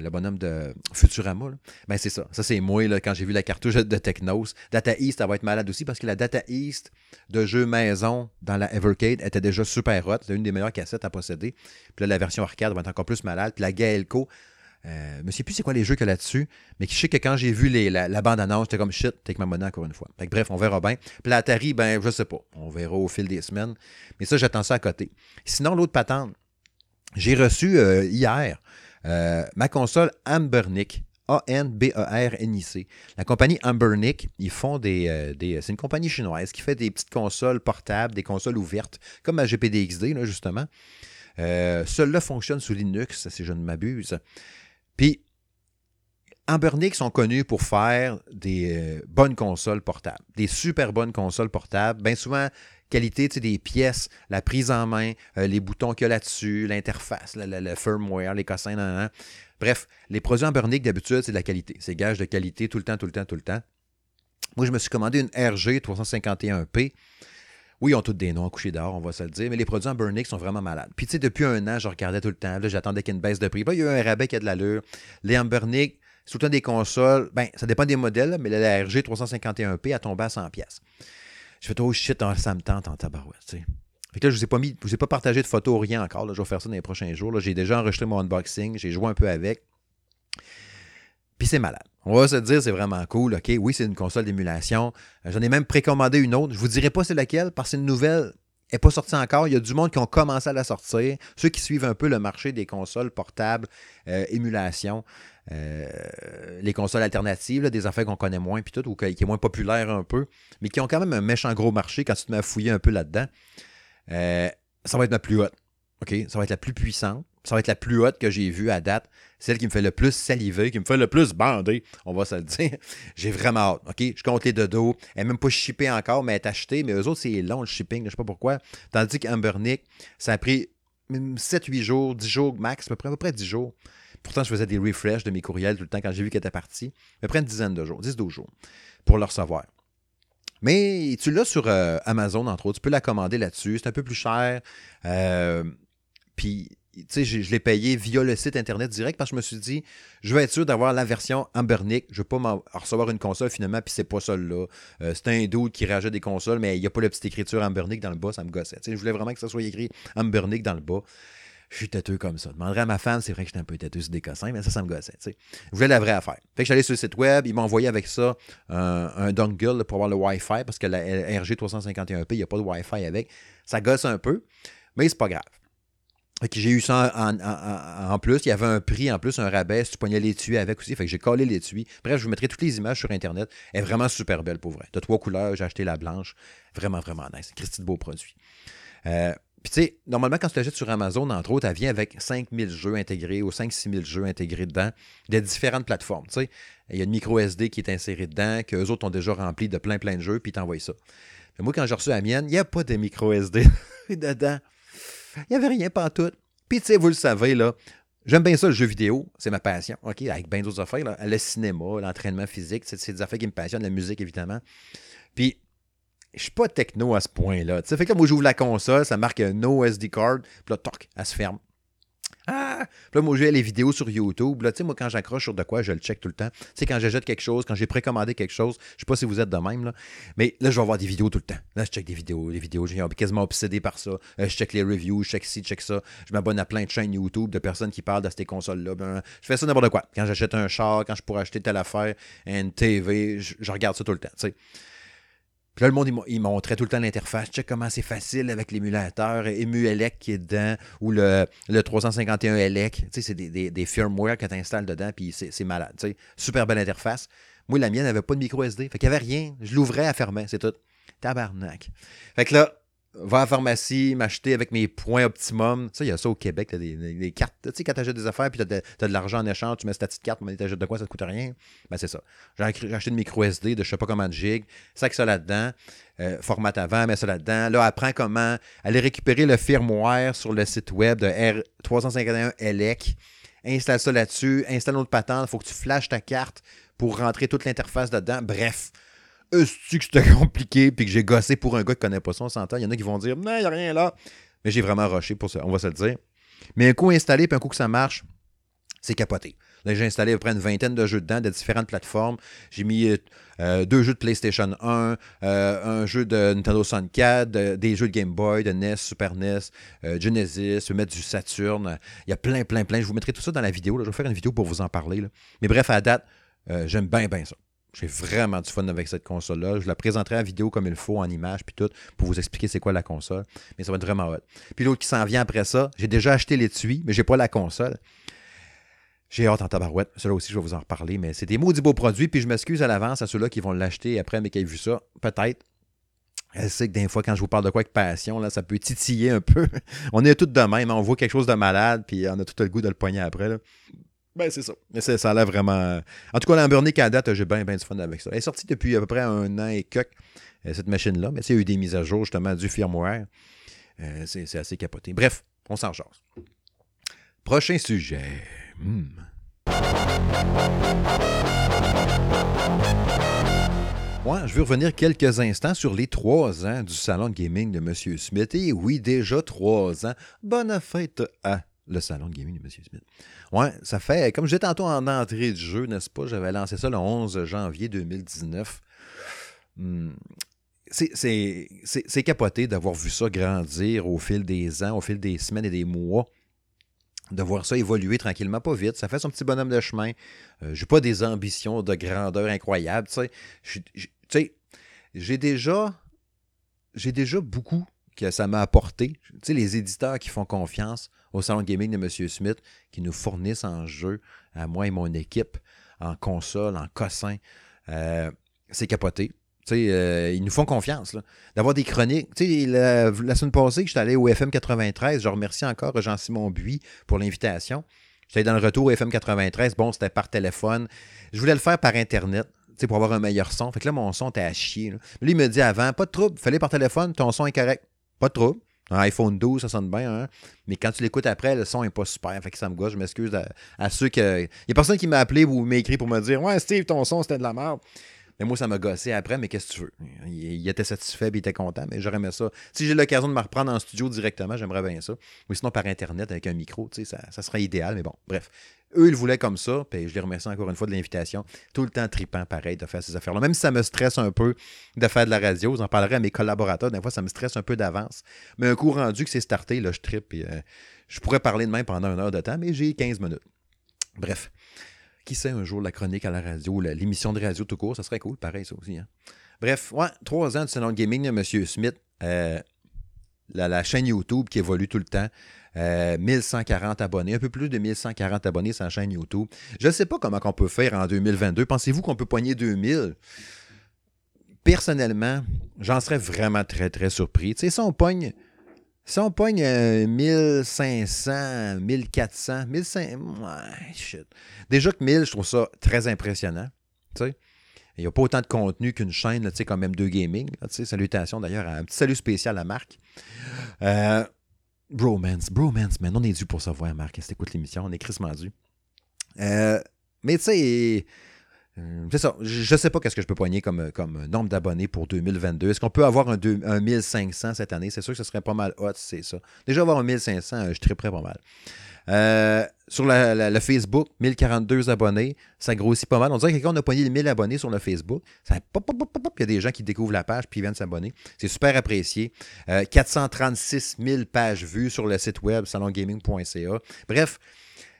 le bonhomme de Futurama. Là. Ben, c'est ça. Ça, c'est moi, là, quand j'ai vu la cartouche de Technos. Data East, elle va être malade aussi, parce que la Data East de jeu maison dans la Evercade était déjà super hot. C'était une des meilleures cassettes à posséder. Puis là, la version arcade va être encore plus malade. Puis la Gaelco, je ne sais plus c'est quoi les jeux qu'il y a là-dessus, mais je sais que quand j'ai vu la bande-annonce, j'étais comme « Shit, take my money encore une fois ». Bref, on verra bien. Puis la Atari, ben, je ne sais pas. On verra au fil des semaines. Mais ça, j'attends ça à côté. Sinon, l'autre patente, j'ai reçu hier ma console Anbernic. A-N-B-E-R-N-I-C. La compagnie Anbernic, ils font c'est une compagnie chinoise qui fait des petites consoles portables, des consoles ouvertes, comme la GPD XD, là, justement. Celle-là fonctionne sous Linux, si je ne m'abuse. Puis, Anbernic sont connus pour faire des bonnes consoles portables, des super bonnes consoles portables. Bien souvent, qualité des pièces, la prise en main, les boutons qu'il y a là-dessus, l'interface, le firmware, les cossins, nan. Bref, les produits Anbernic, d'habitude, c'est de la qualité. C'est gage de qualité tout le temps. Moi, je me suis commandé une RG351P. Oui, ils ont tous des noms couchés dehors, on va se le dire, mais les produits Anbernic sont vraiment malades. Puis, tu sais, depuis un an, je regardais tout le temps. Là, j'attendais qu'il y ait une baisse de prix. Là, il y a eu un rabais qui a de l'allure. Les Anbernic, c'est tout le temps des consoles. Bien, ça dépend des modèles, mais la RG 351P a tombé à 100$. Je fais, oh shit, ça me tente en tabarouette, tu sais. Fait que là, je vous ai pas partagé de photos, rien encore. Là, je vais faire ça dans les prochains jours. Là, j'ai déjà enregistré mon unboxing. J'ai joué un peu avec. Puis c'est malade. On va se dire, c'est vraiment cool. OK, oui, c'est une console d'émulation. J'en ai même précommandé une autre. Je ne vous dirai pas c'est laquelle parce que c'est une nouvelle. Elle n'est pas sortie encore. Il y a du monde qui ont commencé à la sortir. Ceux qui suivent un peu le marché des consoles portables, émulation, les consoles alternatives, là, des affaires qu'on connaît moins, puis tout, ou qui est moins populaire un peu, mais qui ont quand même un méchant gros marché quand tu te mets à fouiller un peu là-dedans. Ça va être ma plus haute. OK, ça va être la plus puissante. Ça va être la plus haute que j'ai vue à date. Celle qui me fait le plus saliver, qui me fait le plus bander, on va se le dire. J'ai vraiment hâte. OK? Je compte les dodos. Elle n'est même pas shippée encore, mais elle est achetée. Mais eux autres, c'est long le shipping. Je ne sais pas pourquoi. Tandis qu'Ambernic, ça a pris 7-8 jours, 10 jours max, à peu près 10 jours. Pourtant, je faisais des refreshs de mes courriels tout le temps quand j'ai vu qu'elle était partie. À peu près une dizaine de jours, 10-12 jours pour le recevoir. Mais tu l'as sur Amazon, entre autres. Tu peux la commander là-dessus. C'est un peu plus cher. Puis... Tu sais, je l'ai payé via le site Internet direct parce que je me suis dit, je vais être sûr d'avoir la version Anbernic. Je ne veux pas recevoir une console finalement, puis c'est pas celle-là. C'est un dude qui rajoute des consoles, mais il n'y a pas la petite écriture Anbernic dans le bas, ça me gossait. Tu sais, je voulais vraiment que ça soit écrit Anbernic dans le bas. je suis têteux comme ça. Je demanderais à ma femme, c'est vrai que j'étais un peu têteux sur des cossins, mais ça me gossait. Je voulais la vraie affaire. Fait que j'allais sur le site web, ils m'ont envoyé avec ça un dongle pour avoir le Wi-Fi, parce que la RG351P, il n'y a pas de Wi-Fi avec. Ça gosse un peu, mais c'est pas grave. Fait que j'ai eu ça en plus. Il y avait un prix en plus, un rabais. Si tu pognais l'étui avec aussi. Fait que j'ai collé l'étui. Bref, je vous mettrai toutes les images sur Internet. Elle est vraiment super belle pour vrai. De 3 couleurs, j'ai acheté la blanche. Vraiment, vraiment nice. Christy de beau produit. Puis tu sais, normalement, quand tu l'achètes sur Amazon, entre autres, elle vient avec 5000 jeux intégrés ou 5-6 000 jeux intégrés dedans de différentes plateformes. Tu sais, il y a une micro SD qui est insérée dedans, qu'eux autres ont déjà rempli de plein de jeux, puis ils t'envoient ça. Mais moi, quand j'ai reçu la mienne, il n'y a pas de micro SD dedans. Il n'y avait rien pantoute. Puis, tu sais, vous le savez, là, j'aime bien ça, le jeu vidéo. C'est ma passion, OK, avec bien d'autres affaires. Là, le cinéma, l'entraînement physique, c'est des affaires qui me passionnent, la musique, évidemment. Puis, je ne suis pas techno à ce point-là. T'sais. Fait que là, moi, j'ouvre la console, ça marque « No SD card », puis là, toc, elle se ferme. Ah! Puis là, moi, j'ai les vidéos sur YouTube. Là, tu sais, moi, quand j'accroche sur de quoi, je le check tout le temps. Tu sais, quand j'achète quelque chose, quand j'ai précommandé quelque chose, je sais pas si vous êtes de même, là. Mais là, je vais avoir des vidéos tout le temps. Là, je check des vidéos. J'ai quasiment obsédé par ça. Je check les reviews, je check ci, je check ça. Je m'abonne à plein de chaînes YouTube de personnes qui parlent de ces consoles-là. Ben, je fais ça n'importe quoi. Quand j'achète un char, quand je pourrais acheter telle affaire, une TV, je regarde ça tout le temps, tu sais. Puis là, le monde, il montrait tout le temps l'interface. Check comment c'est facile avec l'émulateur EmuElec qui est dedans ou le 351ELEC. Tu sais, c'est des firmware que tu installes dedans, puis c'est malade. Tu sais, super belle interface. Moi, la mienne, elle n'avait pas de micro SD. Fait qu'il n'y avait rien. Je l'ouvrais, elle fermait, c'est tout. Tabarnak. Fait que là, va à la pharmacie, m'acheter avec mes points optimum. Tu sais, il y a ça au Québec, tu as des cartes. Tu sais, quand tu achètes des affaires, puis tu as de l'argent en échange, tu mets ta petite carte, mais tu achètes de quoi, ça ne te coûte rien. Ben, c'est ça. J'ai acheté une micro SD de je ne sais pas comment de gigs, sac ça là-dedans, formate avant, mets ça là-dedans. Là, apprends comment aller récupérer le firmware sur le site web de R351ELEC. Installe ça là-dessus, installe notre patente, il faut que tu flashes ta carte pour rentrer toute l'interface dedans. Bref. Est-ce que c'était compliqué puis que j'ai gossé pour un gars qui connaît pas ça, on s'entend. Il y en a qui vont dire « Non, il n'y a rien là ». Mais j'ai vraiment rushé pour ça, on va se le dire. Mais un coup installé puis un coup que ça marche, c'est capoté. Là, j'ai installé à peu près une vingtaine de jeux dedans, de différentes plateformes. J'ai mis 2 jeux de PlayStation 1, un jeu de Nintendo 64, des jeux de Game Boy, de NES, Super NES, Genesis, je vais mettre du Saturn. Il y a plein. Je vous mettrai tout ça dans la vidéo. Là. Je vais faire une vidéo pour vous en parler. Là. Mais bref, à la date, j'aime bien ça. J'ai vraiment du fun avec cette console-là. Je la présenterai en vidéo comme il faut, en images, puis tout, pour vous expliquer c'est quoi la console. Mais ça va être vraiment hot. Puis l'autre qui s'en vient après ça, j'ai déjà acheté l'étui, mais j'ai pas la console. J'ai hâte en tabarouette. Ceux-là aussi, je vais vous en reparler, mais c'est des maudits beaux produits. Puis je m'excuse à l'avance à ceux-là qui vont l'acheter après, mais qui aient vu ça. Peut-être. Je sais que des fois, quand je vous parle de quoi avec passion, là, ça peut titiller un peu. On est tous de même, on voit quelque chose de malade, puis on a tout le goût de le poigner après, là. Ben, c'est ça. Mais ça a l'air vraiment... En tout cas, l'Anbernic à date, j'ai bien du fun avec ça. Elle est sortie depuis à peu près 1 an et quelques, cette machine-là. Mais il y a eu des mises à jour, justement, du firmware. C'est assez capoté. Bref, on s'en jase. Prochain sujet. Moi, je veux revenir quelques instants sur les 3 ans du salon de gaming de M. Smith. Et oui, déjà 3 ans. Bonne fête à... Le salon de gaming de M. Smith. Ouais, ça fait, comme je disais tantôt en entrée de jeu, n'est-ce pas, j'avais lancé ça le 11 janvier 2019. C'est capoté d'avoir vu ça grandir au fil des ans, au fil des semaines et des mois, de voir ça évoluer tranquillement, pas vite. Ça fait son petit bonhomme de chemin. J'ai pas des ambitions de grandeur incroyables, tu sais. J'ai déjà beaucoup que ça m'a apporté. Tu sais, les éditeurs qui font confiance au salon de gaming de M. Smith, qui nous fournissent en jeu, à moi et mon équipe, en console, en cossin. C'est capoté. Ils nous font confiance. Là. D'avoir des chroniques. La semaine passée, j'étais allé au FM 93. Je remercie encore Jean-Simon Buis pour l'invitation. J'étais dans le retour au FM 93. Bon, c'était par téléphone. Je voulais le faire par Internet. Pour avoir un meilleur son. Fait que là, mon son était à chier. Là. Lui, il me dit avant, pas de trouble. Fallait par téléphone, ton son est correct. Pas de trouble. Un iPhone 12, ça sonne bien, hein? Mais quand tu l'écoutes après, le son n'est pas super. Fait que ça me gosse. Je m'excuse à ceux que. Il n'y a personne qui m'a appelé ou m'a écrit pour me dire « Ouais, Steve, ton son, c'était de la merde. » Mais moi, ça m'a gossé après, mais qu'est-ce que tu veux? Il était satisfait, il était content, mais j'aurais aimé ça. Si j'ai l'occasion de me reprendre en studio directement, j'aimerais bien ça. Ou sinon, par Internet, avec un micro, tu sais, ça serait idéal, mais bon, bref. Eux, ils voulaient comme ça, puis je les remercie encore une fois de l'invitation. Tout le temps tripant, pareil, de faire ces affaires-là. Même si ça me stresse un peu de faire de la radio, j'en parlerai à mes collaborateurs, des fois, ça me stresse un peu d'avance. Mais un coup rendu que c'est starté, là, je trippe, puis je pourrais parler de même pendant une heure de temps, mais j'ai 15 minutes. Bref. Qui sait, un jour, la chronique à la radio, l'émission de radio tout court, ça serait cool, pareil, ça aussi. Hein? Bref, ouais, 3 ans du salon de gaming, M. Smith, la chaîne YouTube qui évolue tout le temps, 1140 abonnés, un peu plus de 1140 abonnés sur la chaîne YouTube. Je ne sais pas comment on peut faire en 2022. Pensez-vous qu'on peut poigner 2000? Personnellement, j'en serais vraiment très, très surpris. Tu sais, si on pogne 1500, 1400, 1500, ouais, shit. Déjà que 1000, je trouve ça très impressionnant. Tu sais, il n'y a pas autant de contenu qu'une chaîne, là, tu sais, comme M2 Gaming. Là, tu sais, salutations d'ailleurs, un petit salut spécial à Marc. Bromance, man, on est dû pour savoir, Marc. Si t'écoutes l'émission, on est crissement dû. Mais tu sais... C'est ça. Je ne sais pas qu'est-ce que je peux poigner comme nombre d'abonnés pour 2022. Est-ce qu'on peut avoir un 1500 cette année? C'est sûr que ce serait pas mal hot, c'est ça. Déjà, avoir un 1500, je triperais pas mal. Sur le Facebook, 1042 abonnés, ça grossit pas mal. On dirait que quand on a poigné les 1000 abonnés sur le Facebook, ça pop, pop, pop, pop, pop, il y a des gens qui découvrent la page puis ils viennent s'abonner. C'est super apprécié. 436 000 pages vues sur le site web salongaming.ca. Bref,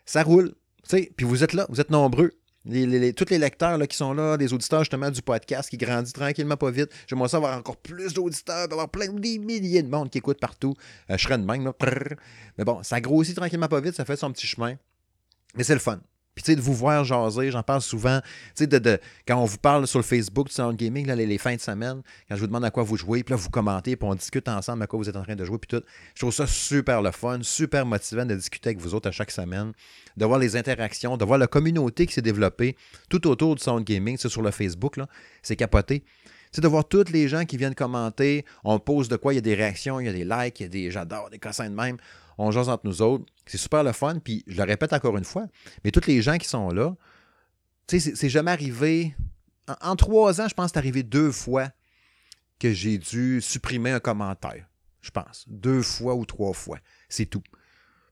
ça roule. Puis vous êtes là, vous êtes nombreux. Tous les lecteurs là, qui sont là, les auditeurs justement du podcast qui grandit tranquillement pas vite. J'aimerais ça avoir encore plus d'auditeurs, avoir plein des milliers de monde qui écoutent partout. Je serais de même. Là, mais bon, ça grossit tranquillement pas vite, ça fait son petit chemin. Mais c'est le fun. Puis tu sais, de vous voir jaser, j'en parle souvent. Tu sais, quand on vous parle sur le Facebook du Sound Gaming, là, les fins de semaine, quand je vous demande à quoi vous jouez, puis là, vous commentez, puis on discute ensemble à quoi vous êtes en train de jouer, puis tout. Je trouve ça super le fun, super motivant de discuter avec vous autres à chaque semaine, de voir les interactions, de voir la communauté qui s'est développée tout autour du Sound Gaming. C'est sur le Facebook, là, c'est capoté. C'est de voir tous les gens qui viennent commenter, on pose de quoi, il y a des réactions, il y a des likes, il y a des j'adore, des cossins de même, on jase entre nous autres. C'est super le fun, puis je le répète encore une fois, mais tous les gens qui sont là, tu sais, c'est jamais arrivé, en 3 ans, je pense que c'est arrivé 2 fois que j'ai dû supprimer un commentaire, je pense, 2 fois ou 3 fois, c'est tout.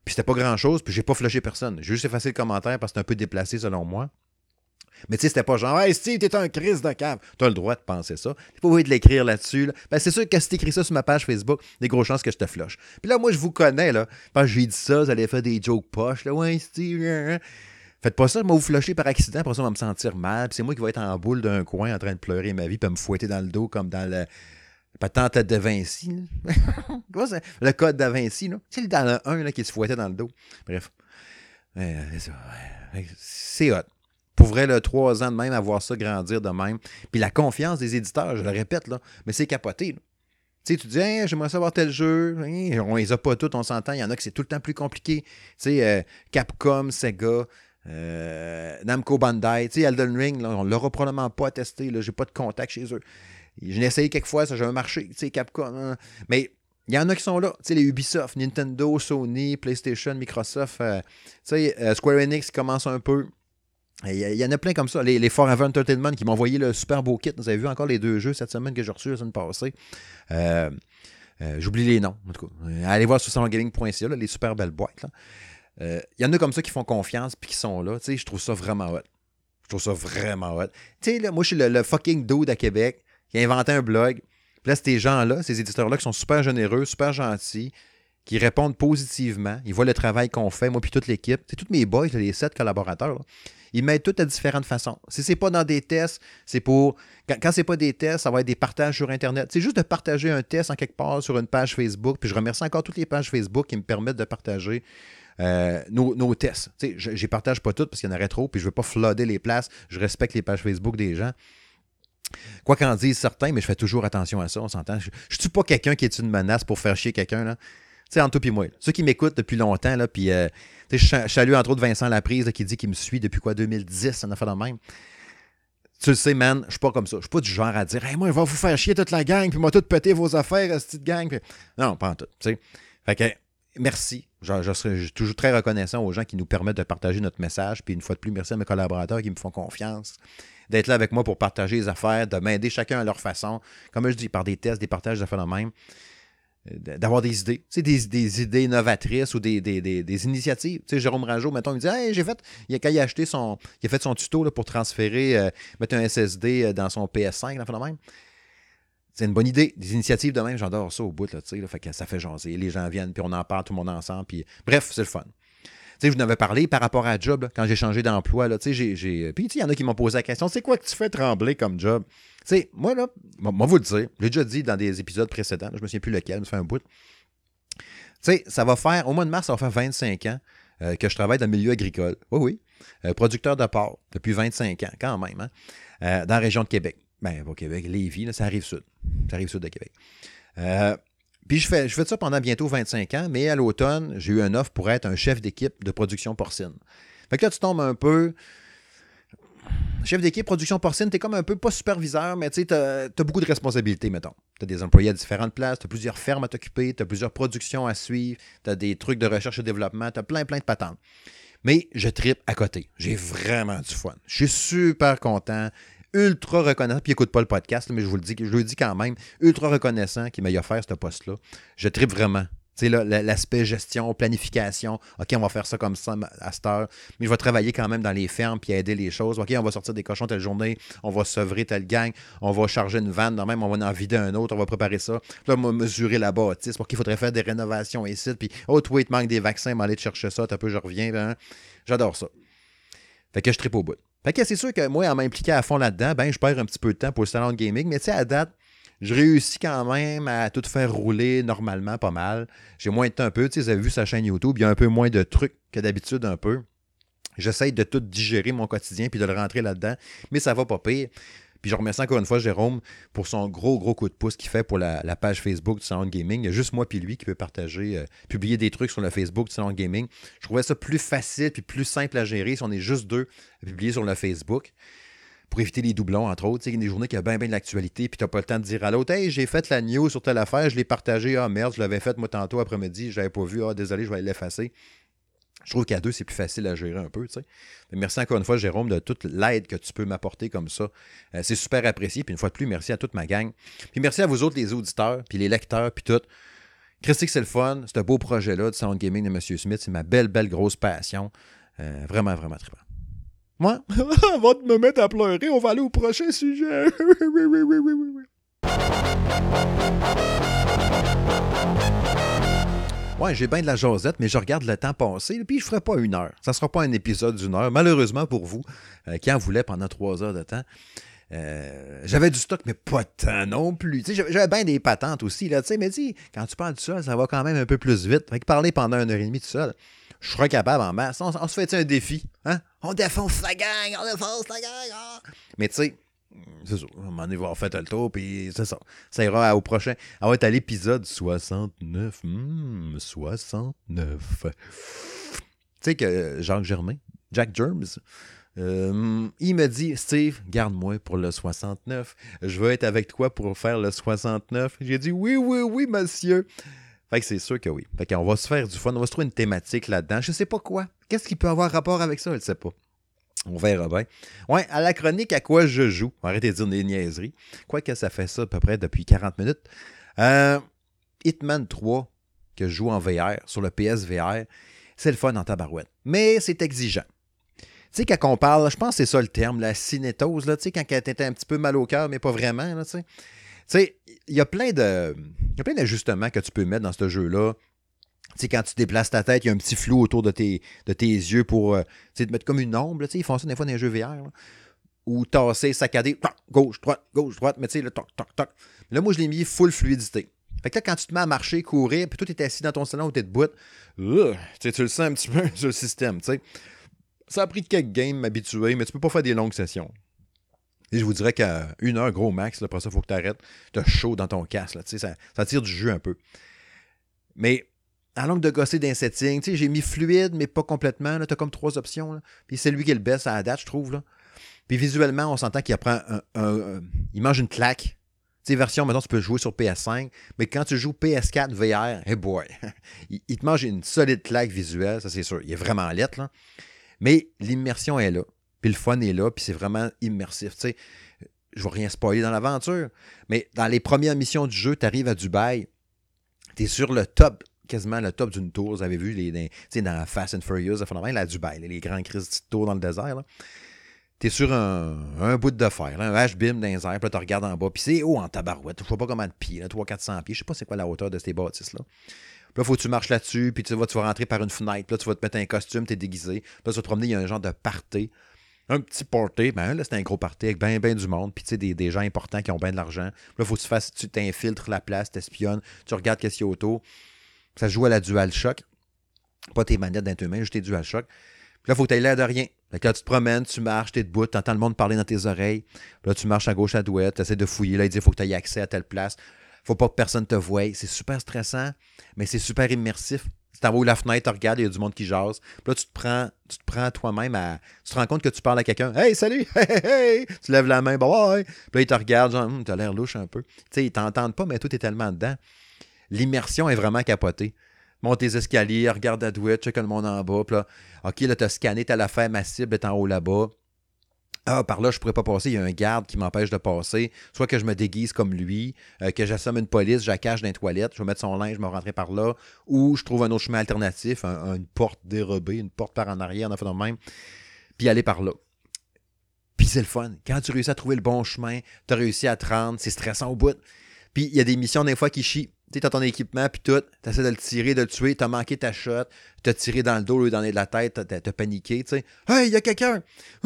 Puis c'était pas grand-chose, puis j'ai pas flashé personne, j'ai juste effacé le commentaire parce que c'était un peu déplacé selon moi. Mais tu sais, c'était pas genre, hey Steve, t'es un crisse de cave. T'as le droit de penser ça. T'es pas obligé de l'écrire là-dessus. Là. Ben, c'est sûr que si t'écris ça sur ma page Facebook, des grosses chances que je te flush. Puis là, moi, je vous connais, là. Quand j'ai dit ça, vous allez faire des jokes poches, là. Ouais, Steve. Faites pas ça, moi, vous flusher par accident. Après ça, on va me sentir mal. Puis c'est moi qui vais être en boule d'un coin en train de pleurer ma vie, puis me fouetter dans le dos comme dans le. Patente de Vinci. Comment ça? Le code de Vinci, là. C'est dans le 1, là, qui se fouettait dans le dos. Bref. C'est hot. Pour vrai, là, 3 ans de même, avoir ça grandir de même. Puis la confiance des éditeurs, je le répète, là, mais c'est capoté. Tu sais, tu dis, hey, j'aimerais savoir tel jeu. Hey, on les a pas tous, on s'entend. Il y en a que c'est tout le temps plus compliqué. Tu sais, Capcom, Sega, Namco Bandai, tu sais, Elden Ring, là, on ne l'aura probablement pas testé. Je n'ai pas de contact chez eux. Je l'ai essayé quelques fois, ça j'ai un marché, tu sais, Capcom. Hein. Mais il y en a qui sont là. Tu sais, les Ubisoft, Nintendo, Sony, PlayStation, Microsoft, tu sais, Square Enix commence un peu. Il y en a plein comme ça. Les Forever Entertainment qui m'ont envoyé le super beau kit. Vous avez vu encore les 2 jeux cette semaine que j'ai reçus la semaine passée. J'oublie les noms, en tout cas. Allez voir sur salongaming.ca, les super belles boîtes. Il y en a comme ça qui font confiance puis qui sont là. Je trouve ça vraiment hot. Tu sais, là, moi, je suis le fucking dude à Québec qui a inventé un blog. Puis là, c'est ces gens-là, ces éditeurs-là qui sont super généreux, super gentils, qui répondent positivement. Ils voient le travail qu'on fait, moi puis toute l'équipe. C'est tous mes boys, les 7 collaborateurs, là. Ils m'aident tout à différentes façons. Si c'est pas dans des tests, c'est pour... Quand c'est pas des tests, ça va être des partages sur Internet. C'est juste de partager un test en quelque part sur une page Facebook. Puis je remercie encore toutes les pages Facebook qui me permettent de partager nos tests. T'sais, je ne partage pas toutes parce qu'il y en aurait trop, puis je ne veux pas flooder les places. Je respecte les pages Facebook des gens. Quoi qu'en disent certains, mais je fais toujours attention à ça, on s'entend. Je ne suis pas quelqu'un qui est une menace pour faire chier quelqu'un, là. Tu sais, entre toi et moi, là. Ceux qui m'écoutent depuis longtemps, là, puis je salue entre autres Vincent Laprise là, qui dit qu'il me suit depuis quoi, 2010, ça en a fait de même. Tu le sais, man, je suis pas comme ça. Je suis pas du genre à dire, hey, moi, je vais vous faire chier toute la gang, puis moi, tout péter vos affaires, cette petite gang. Puis... Non, pas en tout, tu sais. Fait que, merci. Je suis toujours très reconnaissant aux gens qui nous permettent de partager notre message. Puis une fois de plus, merci à mes collaborateurs qui me font confiance d'être là avec moi pour partager les affaires, de m'aider chacun à leur façon. Comme je dis, par des tests, des partages d'affaires de même. D'avoir des idées, tu sais, des idées novatrices ou des initiatives. Tu sais, Jérôme Rageau, mettons, il me dit « Hey, j'ai fait... » Quand il a acheté son... Il a fait son tuto là, pour transférer, mettre un SSD dans son PS5, la fin de même. C'est une bonne idée. Des initiatives de même, j'adore ça au bout, là, tu sais, là, fait que ça fait jaser. Les gens viennent, puis on en parle, tout le monde ensemble, puis... Bref, c'est le fun. Tu sais, je vous en avais parlé par rapport à job, là, quand j'ai changé d'emploi, là, tu sais, j'ai... Puis, tu sais, il y en a qui m'ont posé la question « C'est quoi que tu fais trembler comme job? » Tu sais, moi, là, moi, vous le dire, j'ai déjà dit dans des épisodes précédents, je me souviens plus lequel, ça fait un bout. Tu sais, ça va faire, au mois de mars, ça va faire 25 ans que je travaille dans le milieu agricole. Oui, oui. Producteur de porc depuis 25 ans, quand même, hein, dans la région de Québec. Ben, pas Québec, Lévis, là, ça arrive sud. Ça arrive sud de Québec. Puis, je fais ça pendant bientôt 25 ans, mais à l'automne, j'ai eu une offre pour être un chef d'équipe de production porcine. Fait que là, tu tombes un peu... Chef d'équipe, production porcine, t'es comme un peu pas superviseur, mais tu sais, t'as beaucoup de responsabilités, mettons. T'as des employés à différentes places, t'as plusieurs fermes à t'occuper, t'as plusieurs productions à suivre, t'as des trucs de recherche et développement, t'as plein de patentes. Mais je trippe à côté. J'ai vraiment du fun. Je suis super content, ultra reconnaissant, puis il n'écoute pas le podcast, mais je vous le dis quand même, ultra reconnaissant qu'il m'ait offert ce poste-là. Je trippe vraiment. Tu sais, là, l'aspect gestion, planification. OK, on va faire ça comme ça à cette heure. Mais je vais travailler quand même dans les fermes puis aider les choses. OK, on va sortir des cochons telle journée. On va sevrer telle gang. On va charger une vanne. Non, même, on va en vider un autre. On va préparer ça. Là, on va mesurer la bâtisse. OK, il faudrait faire des rénovations ici. Puis, oh, toi, il te manque des vaccins. M'aller te chercher ça. T'as peu, je reviens. Ben, j'adore ça. Fait que je trippe au bout. Fait que c'est sûr que moi, en m'impliquant à fond là-dedans, ben, je perds un petit peu de temps pour le salon de gaming. Mais tu sais, à date, je réussis quand même à tout faire rouler normalement pas mal. J'ai moins de temps un peu. Tu sais, vous avez vu sa chaîne YouTube, il y a un peu moins de trucs que d'habitude un peu. J'essaye de tout digérer mon quotidien puis de le rentrer là-dedans, mais ça va pas pire. Puis je remercie encore une fois Jérôme pour son gros coup de pouce qu'il fait pour la page Facebook du Salon de Gaming. Il y a juste moi puis lui qui peut partager, publier des trucs sur le Facebook du Salon de Gaming. Je trouvais ça plus facile puis plus simple à gérer si on est juste deux à publier sur le Facebook. Pour éviter les doublons, entre autres. Il y a des journées qui ont bien de l'actualité, puis tu n'as pas le temps de dire à l'autre « Hey, j'ai fait la news sur telle affaire, je l'ai partagée, ah merde, je l'avais faite moi tantôt après-midi, je l'avais pas vu, ah désolé, je vais l'effacer. » Je trouve qu'à deux, c'est plus facile à gérer un peu. T'sais. Merci encore une fois, Jérôme, de toute l'aide que tu peux m'apporter comme ça. C'est super apprécié, puis une fois de plus, merci à toute ma gang. Puis merci à vous autres, les auditeurs, puis les lecteurs, puis tout. Christy, c'est le fun, c'est un beau projet-là du Sound Gaming de M. Smith, c'est ma belle grosse passion. Vraiment trippant. Moi, avant de me mettre à pleurer, on va aller au prochain sujet. Ouais, j'ai bien de la jasette, mais je regarde le temps passer, puis je ne ferai pas une heure. Ça ne sera pas un épisode d'une heure, malheureusement pour vous, qui en voulait pendant 3 heures de temps. J'avais du stock, mais pas tant non plus. T'sais, j'avais bien des patentes aussi, là, mais quand tu parles tout seul, ça va quand même un peu plus vite. Fait que parler pendant 1h30 tout seul, je serais capable en masse. On se fait un défi. Hein? On défonce la gang. Ah! Mais tu sais, c'est ça. À un moment donné, on va faire le tour, puis c'est ça. Ça ira au prochain. On va être à l'épisode 69. 69. Tu sais que Jacques Germain, il me dit « Steve, garde-moi pour le 69. Je veux être avec toi pour faire le 69. » J'ai dit « Oui, monsieur. » Fait que c'est sûr que oui. Fait qu'on va se faire du fun. On va se trouver une thématique là-dedans. Je sais pas quoi. Qu'est-ce qui peut avoir rapport avec ça? Je ne sais pas. On verra bien. Ouais, à la chronique à quoi je joue. Arrêtez de dire des niaiseries. Quoique ça fait ça à peu près depuis 40 minutes. Hitman 3 que je joue en VR sur le PSVR. C'est le fun en tabarouette. Mais c'est exigeant. Tu sais, quand on parle, je pense que c'est ça le terme, la cinétose. Tu sais, quand t'étais un petit peu mal au cœur, mais pas vraiment. Tu sais. Tu sais, il y a plein d'ajustements que tu peux mettre dans ce jeu-là. Tu sais, quand tu déplaces ta tête, il y a un petit flou autour de tes yeux pour te mettre comme une ombre. Tu sais, ils font ça des fois dans les jeux VR. Ou tasser, saccader, toc, gauche, droite, mais tu sais, le toc. Là, moi, je l'ai mis full fluidité. Fait que là, quand tu te mets à marcher, courir, puis toi, t'es assis dans ton salon ou t'es debout, tu le sens un petit peu sur le système. Tu sais. Ça a pris quelques games m'habituer, mais tu peux pas faire des longues sessions. Et je vous dirais qu'à 1 heure, gros max, là, après ça, il faut que tu arrêtes. Tu as chaud dans ton casque. Là, ça tire du jus un peu. Mais à l'angle de gosser d'un setting, j'ai mis fluide, mais pas complètement. Tu as comme 3 options. Là. Puis c'est lui qui est le best à la date, je trouve. Là. Puis visuellement, on s'entend qu'il prend il mange une claque Tu sais, version, maintenant, tu peux jouer sur PS5, mais quand tu joues PS4 VR, hey boy, il te mange une solide claque visuelle, ça c'est sûr. Il est vraiment lettre, là. Mais l'immersion est là, puis le fun est là, puis c'est vraiment immersif. Tu sais, je ne vais rien spoiler dans l'aventure, mais dans les premières missions du jeu, tu arrives à Dubaï, tu es sur le top, quasiment le top d'une tour. Vous avez vu, dans Fast and Furious, la Dubaï, les grandes crises de tours dans le désert, là. T'es sur un bout de fer, là, un H-beam dans les airs, puis là, tu regardes en bas, puis c'est haut en tabarouette, je ne sais pas combien de pieds, 300-400 pieds, je ne sais pas c'est quoi la hauteur de ces bâtisses-là. Puis là, il faut que tu marches là-dessus, puis tu vas rentrer par une fenêtre, puis là, tu vas te mettre un costume, tu es déguisé, puis là, tu vas te promener, il y a un genre de party, un petit party, ben là, c'est un gros party avec ben du monde, puis tu sais, des gens importants qui ont ben de l'argent. Puis là, il faut que tu t'infiltres la place, tu espionnes, tu regardes qu'est-ce qu'il y a autour. Ça joue à la DualShock, pas tes manettes dans tes mains, juste tes DualShock. Puis là, il faut que tu aies l'air de rien. Quand tu te promènes, tu marches, t'es debout, tu entends le monde parler dans tes oreilles. Là, tu marches à gauche, à droite, tu essaies de fouiller. Là, il dit qu'il faut que tu aies accès à telle place. Faut pas que personne te voie. C'est super stressant, mais c'est super immersif. Tu t'en vas où la fenêtre, tu regardes, il y a du monde qui jase. Puis là, tu te prends toi-même à. Tu te rends compte que tu parles à quelqu'un. Hey, salut! Hey, hey, hey! Tu lèves la main, bye bye! Puis là, il te regarde, genre, t'as l'air louche un peu. Tu sais, ils t'entendent pas, mais toi, t'es tellement dedans. L'immersion est vraiment capotée. Monte tes escaliers, regarde à droite, check le monde en bas. Puis là, OK, là, t'as scanné, t'as l'affaire, ma cible est en haut là-bas. Ah, par là, je pourrais pas passer. Il y a un garde qui m'empêche de passer. Soit que je me déguise comme lui, que j'assomme une police, je la cache dans les toilettes, je vais mettre son linge, je vais rentrer par là. Ou je trouve un autre chemin alternatif, une porte dérobée, une porte par en arrière, en fait de même. Puis aller par là. Puis c'est le fun. Quand tu réussis à trouver le bon chemin, t'as réussi à te rendre, c'est stressant au bout. Puis il y a des missions, des fois, qui chient. Tu as ton équipement, puis tout, tu essaies de le tirer, de le tuer, tu as manqué ta shot, tu as tiré dans le dos, dans la tête, tu as paniqué, tu sais. Hey, il y a quelqu'un! Tu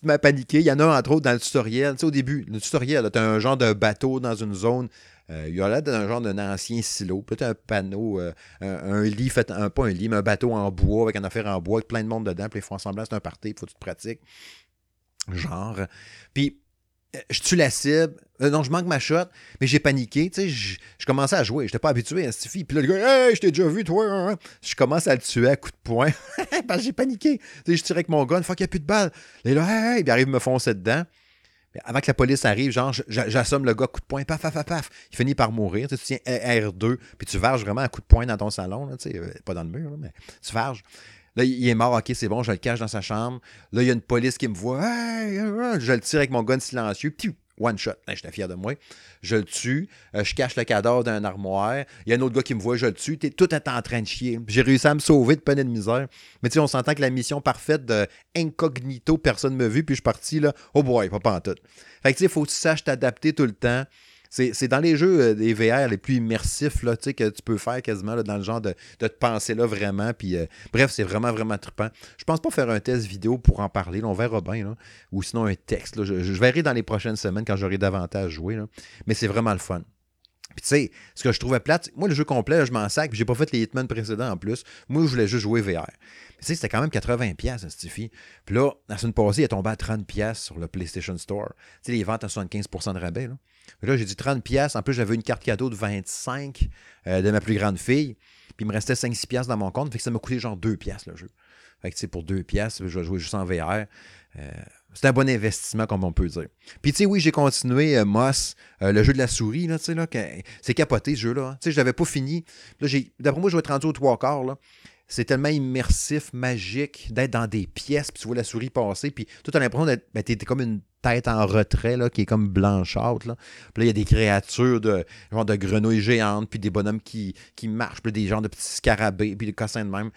te mets à paniquer. Il y en a un, entre autres, dans le tutoriel. Tu sais, au début, le tutoriel, tu as un genre de bateau dans une zone. Il y a là d'un genre d'un ancien silo. Puis tu as un panneau, un lit, pas un lit, mais un bateau en bois, avec une affaire en bois, avec plein de monde dedans. Puis ils font semblant, c'est un party, il faut que tu te pratiques. Genre. Puis. Je tue la cible, non, je manque ma shot, mais j'ai paniqué, tu sais, je commençais à jouer, j'étais pas habitué à cette fille, puis là, le gars, hey, je t'ai déjà vu, toi, hein. Je commence à le tuer à coups de poing, parce que j'ai paniqué, tu sais, je tirais avec mon gun, fuck, qu'il n'y a plus de balles, et là, hey, hey, puis arrive me foncer dedans, mais avant que la police arrive, genre, j'assomme le gars à coups de poing, paf, paf, paf, paf, il finit par mourir, tu tiens R2, puis tu varges vraiment à coups de poing dans ton salon, là, tu sais, pas dans le mur, là, mais tu varges. Là, il est mort, OK, c'est bon, je le cache dans sa chambre. Là, il y a une police qui me voit. Hey, je le tire avec mon gun silencieux. One shot. Là, j'étais fier de moi. Je le tue. Je cache le cadavre dans un armoire. Il y a un autre gars qui me voit, je le tue. Tout est en train de chier. J'ai réussi à me sauver de peine et de misère. Mais tu sais, on s'entend que la mission parfaite de incognito, personne ne m'a vu, puis je suis parti là. Oh boy, pas en tout. Fait que tu sais, il faut que tu saches t'adapter tout le temps. C'est dans les jeux des VR les plus immersifs là, que tu peux faire quasiment là, dans le genre de te penser là vraiment. Puis, bref, c'est vraiment, vraiment trippant. Je pense pas faire un test vidéo pour en parler. Là, on verra bien. Là, ou sinon un texte. Là, je verrai dans les prochaines semaines quand j'aurai davantage joué. Là, mais c'est vraiment le fun. Puis tu sais, ce que je trouvais plate, moi le jeu complet, là, je m'en sac, puis j'ai pas fait les Hitman précédents en plus. Moi, je voulais juste jouer VR. Tu sais, c'était quand même 80$, ça suffit. Puis là, la semaine passée, il est tombé à 30$ sur le PlayStation Store. Tu sais, les ventes à 75% de rabais. Là, j'ai dit 30$. En plus, j'avais une carte cadeau de 25$ de ma plus grande fille. Puis il me restait 5-6$ dans mon compte. Fait que ça m'a coûté genre 2$ le jeu. Fait que tu sais, pour 2$, je vais jouer juste en VR. C'est un bon investissement, comme on peut dire. Puis, tu sais, oui, j'ai continué Moss, le jeu de la souris, là, tu sais, là, c'est capoté, ce jeu-là. Hein. Tu sais, je l'avais pas fini. Là, d'après moi, je vais être rendu au 3/4, là. C'est tellement immersif, magique, d'être dans des pièces, puis tu vois la souris passer, puis tu as l'impression d'être t'es comme une tête en retrait, là, qui est comme blanchâtre, là. Puis là, il y a des créatures de genre de grenouilles géantes, puis des bonhommes qui marchent, puis des genres de petits scarabées, puis des cossins de même.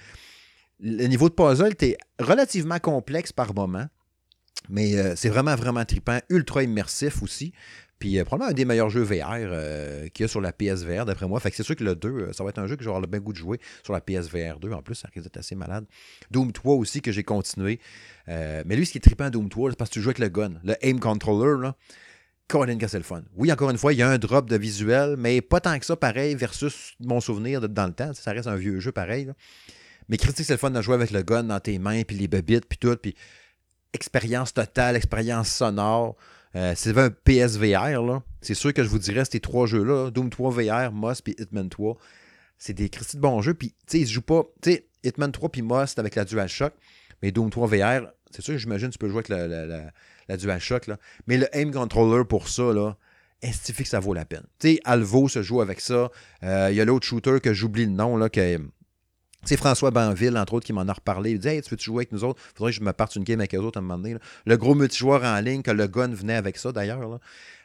Le niveau de puzzle, t'es relativement complexe par moment. Mais c'est vraiment, vraiment trippant, ultra immersif aussi. Puis probablement un des meilleurs jeux VR qu'il y a sur la PSVR, d'après moi. Fait que c'est sûr que le 2, ça va être un jeu que je vais avoir le bien goût de jouer sur la PSVR 2. En plus, ça risque d'être assez malade. Doom 3 aussi, que j'ai continué. Mais lui, ce qui est trippant à Doom 3, c'est parce que tu joues avec le gun, le aim controller, là. Colin, que c'est le fun. Oui, encore une fois, il y a un drop de visuel, mais pas tant que ça, pareil, versus mon souvenir de, dans le temps. Ça reste un vieux jeu, pareil, là. Mais critique, c'est le fun de jouer avec le gun dans tes mains, puis les babites, puis tout, puis... Expérience totale, expérience sonore. C'est un PSVR, là. C'est sûr que je vous dirais, ces trois jeux-là, Doom 3 VR, Moss puis Hitman 3, c'est des critiques de bons jeux. Puis, tu sais, ils se jouent pas. Tu sais, Hitman 3 puis Moss, c'est avec la DualShock. Mais Doom 3 VR, c'est sûr que j'imagine que tu peux jouer avec la DualShock, là. Mais le aim controller pour ça, là, est-ce que ça vaut la peine? Tu sais, Alvo se joue avec ça. Il y a l'autre shooter que j'oublie le nom, là, que... C'est François Banville, entre autres, qui m'en a reparlé. Il dit « Hey, tu peux-tu jouer avec nous autres? Faudrait que je me parte une game avec eux autres à un moment donné. » Le gros multijoueur en ligne, que le gun venait avec ça, d'ailleurs.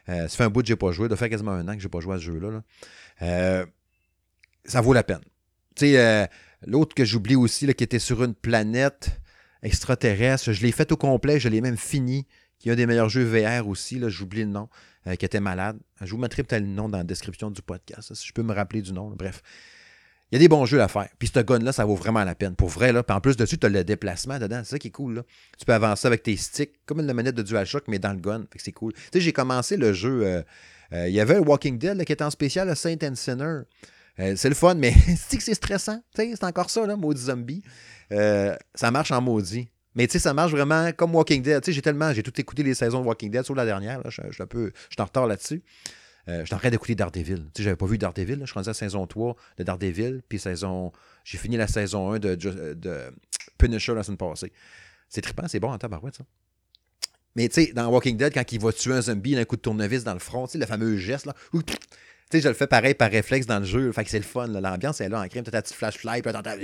Là. Ça fait un bout que j'ai pas joué. Ça fait quasiment un an que j'ai pas joué à ce jeu-là. Là. Ça vaut la peine. Tu sais, l'autre que j'oublie aussi, là, qui était sur une planète extraterrestre, je l'ai fait au complet, je l'ai même fini, qui est un des meilleurs jeux VR aussi, là, j'oublie le nom, qui était malade. Je vous mettrai peut-être le nom dans la description du podcast, là, si je peux me rappeler du nom. Là. Bref. Il y a des bons jeux à faire. Puis ce gun-là, ça vaut vraiment la peine. Pour vrai, là. Puis en plus dessus, tu as le déplacement dedans. C'est ça qui est cool, là. Tu peux avancer avec tes sticks, comme une manette de DualShock, mais dans le gun. Fait que c'est cool. Tu sais, j'ai commencé le jeu. Il y avait un Walking Dead là, qui était en spécial, le Saint and Sinner. C'est le fun, mais c'est que c'est stressant. Tu sais, c'est encore ça, là, maudit zombie. Ça marche en maudit. Mais tu sais, ça marche vraiment comme Walking Dead. Tu sais, j'ai tout écouté les saisons de Walking Dead, sauf la dernière. Là. Je suis en retard là-dessus. J'étais en train d'écouter Daredevil. Tu sais, j'avais pas vu Daredevil. Là. Je suis rendu à saison 3 de Daredevil, puis j'ai fini la saison 1 de Punisher la semaine passée. C'est trippant, c'est bon en tabarouette, ça. Mais tu sais, dans Walking Dead, quand il va tuer un zombie, il a un coup de tournevis dans le front, tu sais, le fameux geste, là. Où, tu sais, je le fais pareil par réflexe dans le jeu. Fait que c'est le fun, là. L'ambiance est là en crime. T'as ta petite flashlight, puis t'entends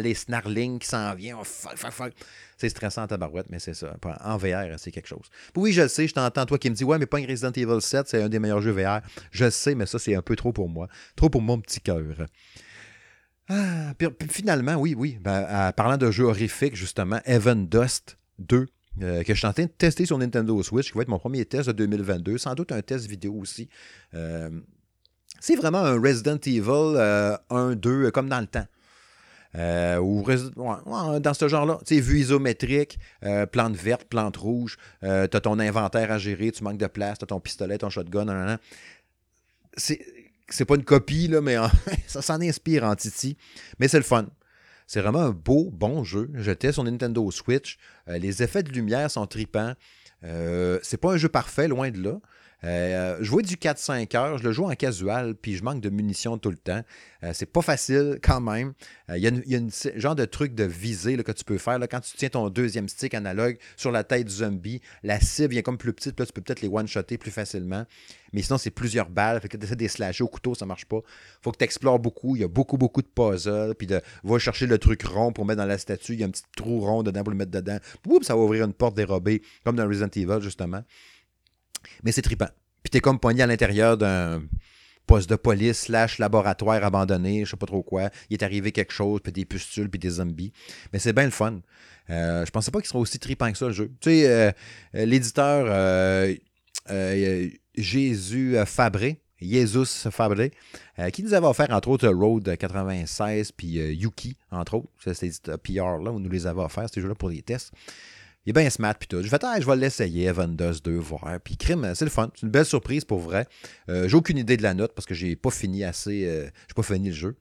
les snarlings qui s'en viennent. Oh, fuck. C'est stressant en tabarouette, mais c'est ça. En VR, c'est quelque chose. Puis oui, je le sais, je t'entends, toi qui me dis « Ouais, mais pas Resident Evil 7, c'est un des meilleurs jeux VR. » Je le sais, mais ça, c'est un peu trop pour moi. Trop pour mon petit cœur. Ah, puis finalement, oui. Ben, parlant de jeux horrifiques, justement, Heaven Dust 2, que je suis en train de tester sur Nintendo Switch, qui va être mon premier test de 2022. Sans doute un test vidéo aussi. C'est vraiment un Resident Evil 1-2, comme dans le temps. Dans ce genre-là, tu sais, vue isométrique, plante verte, plante rouge, t'as ton inventaire à gérer, tu manques de place, t'as ton pistolet, ton shotgun, C'est pas une copie, là, mais ça s'en inspire en Titi, mais c'est le fun. C'est vraiment un beau, bon jeu. Je teste sur Nintendo Switch, les effets de lumière sont tripants, c'est pas un jeu parfait, loin de là. Je vois du 4-5 heures, je le joue en casual, puis je manque de munitions tout le temps. C'est pas facile quand même. Il y a une genre de truc de visée là, que tu peux faire. Là, quand tu tiens ton deuxième stick analogue sur la tête du zombie, la cible vient comme plus petite, puis là, tu peux peut-être les one-shotter plus facilement. Mais sinon, c'est plusieurs balles. Fait que tu essaies de les slasher au couteau, ça marche pas. Faut que tu explores beaucoup. Il y a beaucoup de puzzles. Puis va chercher le truc rond pour mettre dans la statue. Il y a un petit trou rond dedans pour le mettre dedans. Oups, ça va ouvrir une porte dérobée, comme dans Resident Evil, justement. Mais c'est trippant. Puis t'es comme poigné à l'intérieur d'un poste de police / laboratoire abandonné, je sais pas trop quoi. Il est arrivé quelque chose, puis des pustules, puis des zombies. Mais c'est bien le fun. Je pensais pas qu'il serait aussi trippant que ça, le jeu. Tu sais, l'éditeur Jesus Fabré, qui nous avait offert, entre autres, Road 96, puis Yuki, entre autres. C'est l'éditeur PR, là, où nous les avait offert, ces jeux-là, pour les tests. Il est bien smart, puis tout. Je vais l'essayer, Heaven Dust 2, voir. Puis crime, c'est le fun. C'est une belle surprise, pour vrai. J'ai aucune idée de la note, parce que j'ai pas fini assez... j'ai pas fini le jeu.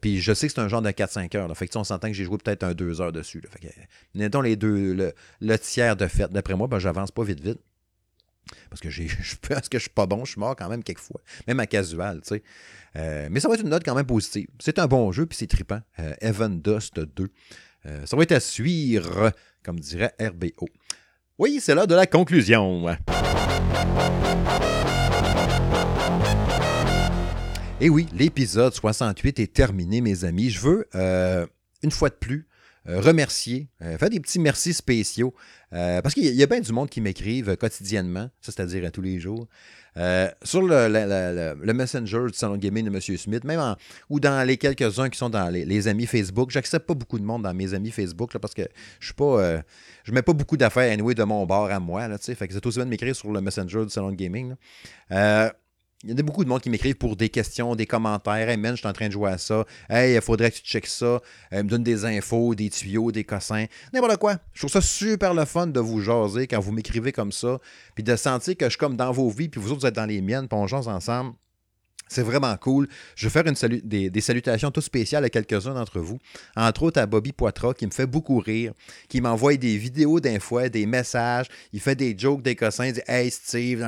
Puis je sais que c'est un genre de 4-5 heures. Là. Fait que on s'entend que j'ai joué peut-être 2 heures dessus. Là. Fait que, mettons le tiers de fête. D'après moi, ben, j'avance pas vite. Parce que je suis pas bon, je suis mort quand même quelquefois. Même à casual, tu sais. Mais ça va être une note quand même positive. C'est un bon jeu, puis c'est trippant. Heaven Dust 2. Ça va être à suivre... Comme dirait RBO. Oui, c'est l'heure de la conclusion. Et oui, l'épisode 68 est terminé, mes amis. Je veux, une fois de plus, remercier, faire des petits merci spéciaux, parce qu'il y a bien du monde qui m'écrivent quotidiennement, ça, c'est-à-dire à tous les jours, sur le Messenger du Salon Gaming de M. Smith, même ou dans les quelques-uns qui sont dans les amis Facebook. J'accepte pas beaucoup de monde dans mes amis Facebook, là, parce que je suis pas, je mets pas beaucoup d'affaires anyway de mon bord à moi, là, tu sais, fait que c'est aussi bien de m'écrire sur le Messenger du Salon de Gaming, là. Il y en a beaucoup de monde qui m'écrivent pour des questions, des commentaires. « Hey man, je suis en train de jouer à ça. Hey, il faudrait que tu checkes ça. Me donne des infos, des tuyaux, des cossins. » N'importe quoi. Je trouve ça super le fun de vous jaser quand vous m'écrivez comme ça. Puis de sentir que je suis comme dans vos vies, puis vous autres, vous êtes dans les miennes, puis on jase ensemble. C'est vraiment cool. Je vais faire des salutations toutes spéciales à quelques-uns d'entre vous. Entre autres à Bobby Poitras, qui me fait beaucoup rire, qui m'envoie des vidéos d'un fois, des messages. Il fait des jokes, des cossins. Il dit « Hey Steve »,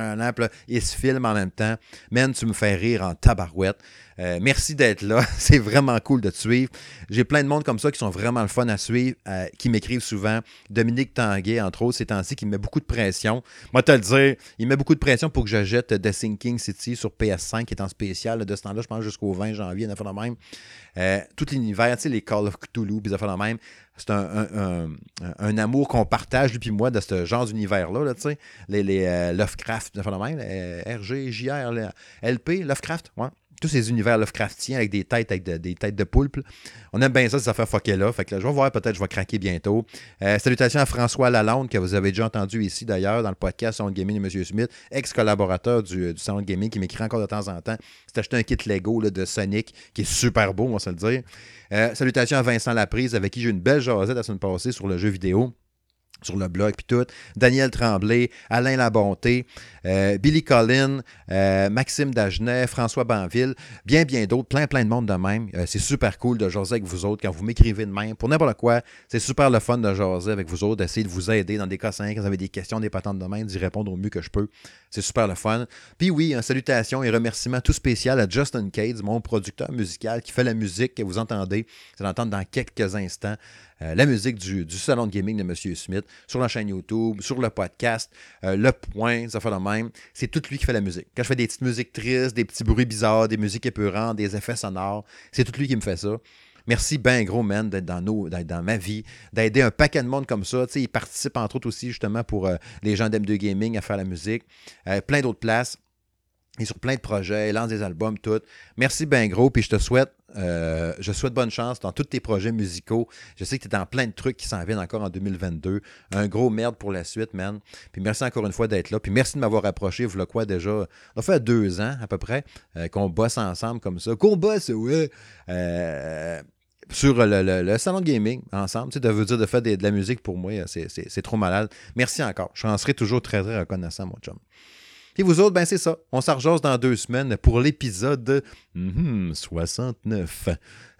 il se filme en même temps. « Man, tu me fais rire en tabarouette. Merci d'être là. C'est vraiment cool de te suivre. J'ai plein de monde comme ça qui sont vraiment le fun à suivre, qui m'écrivent souvent. Dominique Tanguay, entre autres, ces temps-ci, qui met beaucoup de pression. Moi, te le dire, il met beaucoup de pression pour que je jette The Sinking City sur PS5, qui est en spécial là, de ce temps-là, je pense jusqu'au 20 janvier, une affaire de même. Tout l'univers, tu sais, les Call of Cthulhu, puis des affaires de même. C'est un amour qu'on partage, lui puis moi, de ce genre d'univers-là, là, tu sais. Les Lovecraft, des affaires de même. RG, JR, LP, Lovecraft, ouais. Tous ces univers Lovecraftiens avec des têtes de poulpe. On aime bien ça, ces affaires fuckées-là. Fait que là, je vais voir, peut-être je vais craquer bientôt. Salutations à François Lalonde, que vous avez déjà entendu ici d'ailleurs dans le podcast Soundgaming de M. Smith, ex-collaborateur du Soundgaming, qui m'écrit encore de temps en temps. C'est acheté un kit Lego là, de Sonic, qui est super beau, on va se le dire. Salutations à Vincent Laprise, avec qui j'ai une belle jasette la semaine passée sur le jeu vidéo, sur le blog, puis tout. Daniel Tremblay, Alain Labonté, Billy Collin, Maxime Dagenet, François Banville, bien d'autres, plein de monde de même. C'est super cool de jaser avec vous autres quand vous m'écrivez de même. Pour n'importe quoi, c'est super le fun de jaser avec vous autres, d'essayer de vous aider dans des cas simples, quand vous avez des questions, des patentes de même, d'y répondre au mieux que je peux. C'est super le fun. Puis oui, salutations et remerciements tout spécial à Justin Cades, mon producteur musical qui fait la musique que vous entendez. Vous allez l'entendre dans quelques instants. La musique du salon de gaming de M. Smith, sur la chaîne YouTube, sur le podcast, Le Point, ça fait le même. C'est tout lui qui fait la musique. Quand je fais des petites musiques tristes, des petits bruits bizarres, des musiques épeurantes, des effets sonores, c'est tout lui qui me fait ça. Merci ben gros, man, d'être dans ma vie, d'aider un paquet de monde comme ça. Tu sais, il participe entre autres aussi justement pour les gens d'M2 Gaming à faire la musique. Plein d'autres places. Et sur plein de projets, lance des albums, tout. Merci ben gros, puis je souhaite bonne chance dans tous tes projets musicaux. Je sais que tu es dans plein de trucs qui s'en viennent encore en 2022. Un gros merde pour la suite, man. Puis merci encore une fois d'être là. Puis merci de m'avoir approché, vous le quoi déjà. On a fait 2 ans à peu près qu'on bosse ensemble comme ça. Qu'on bosse, ouais. Sur le salon de gaming, ensemble. Tu sais, ça veut dire de faire de la musique pour moi, c'est trop malade. Merci encore. Je en serai toujours très, très reconnaissant, mon chum. Et vous autres, ben c'est ça. On s'en rejase dans 2 semaines pour l'épisode 69.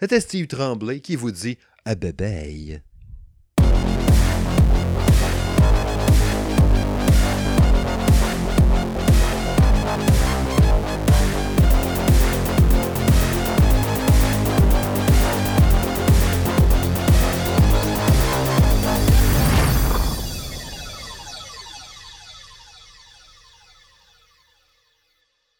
C'était Steve Tremblay qui vous dit à bye bye.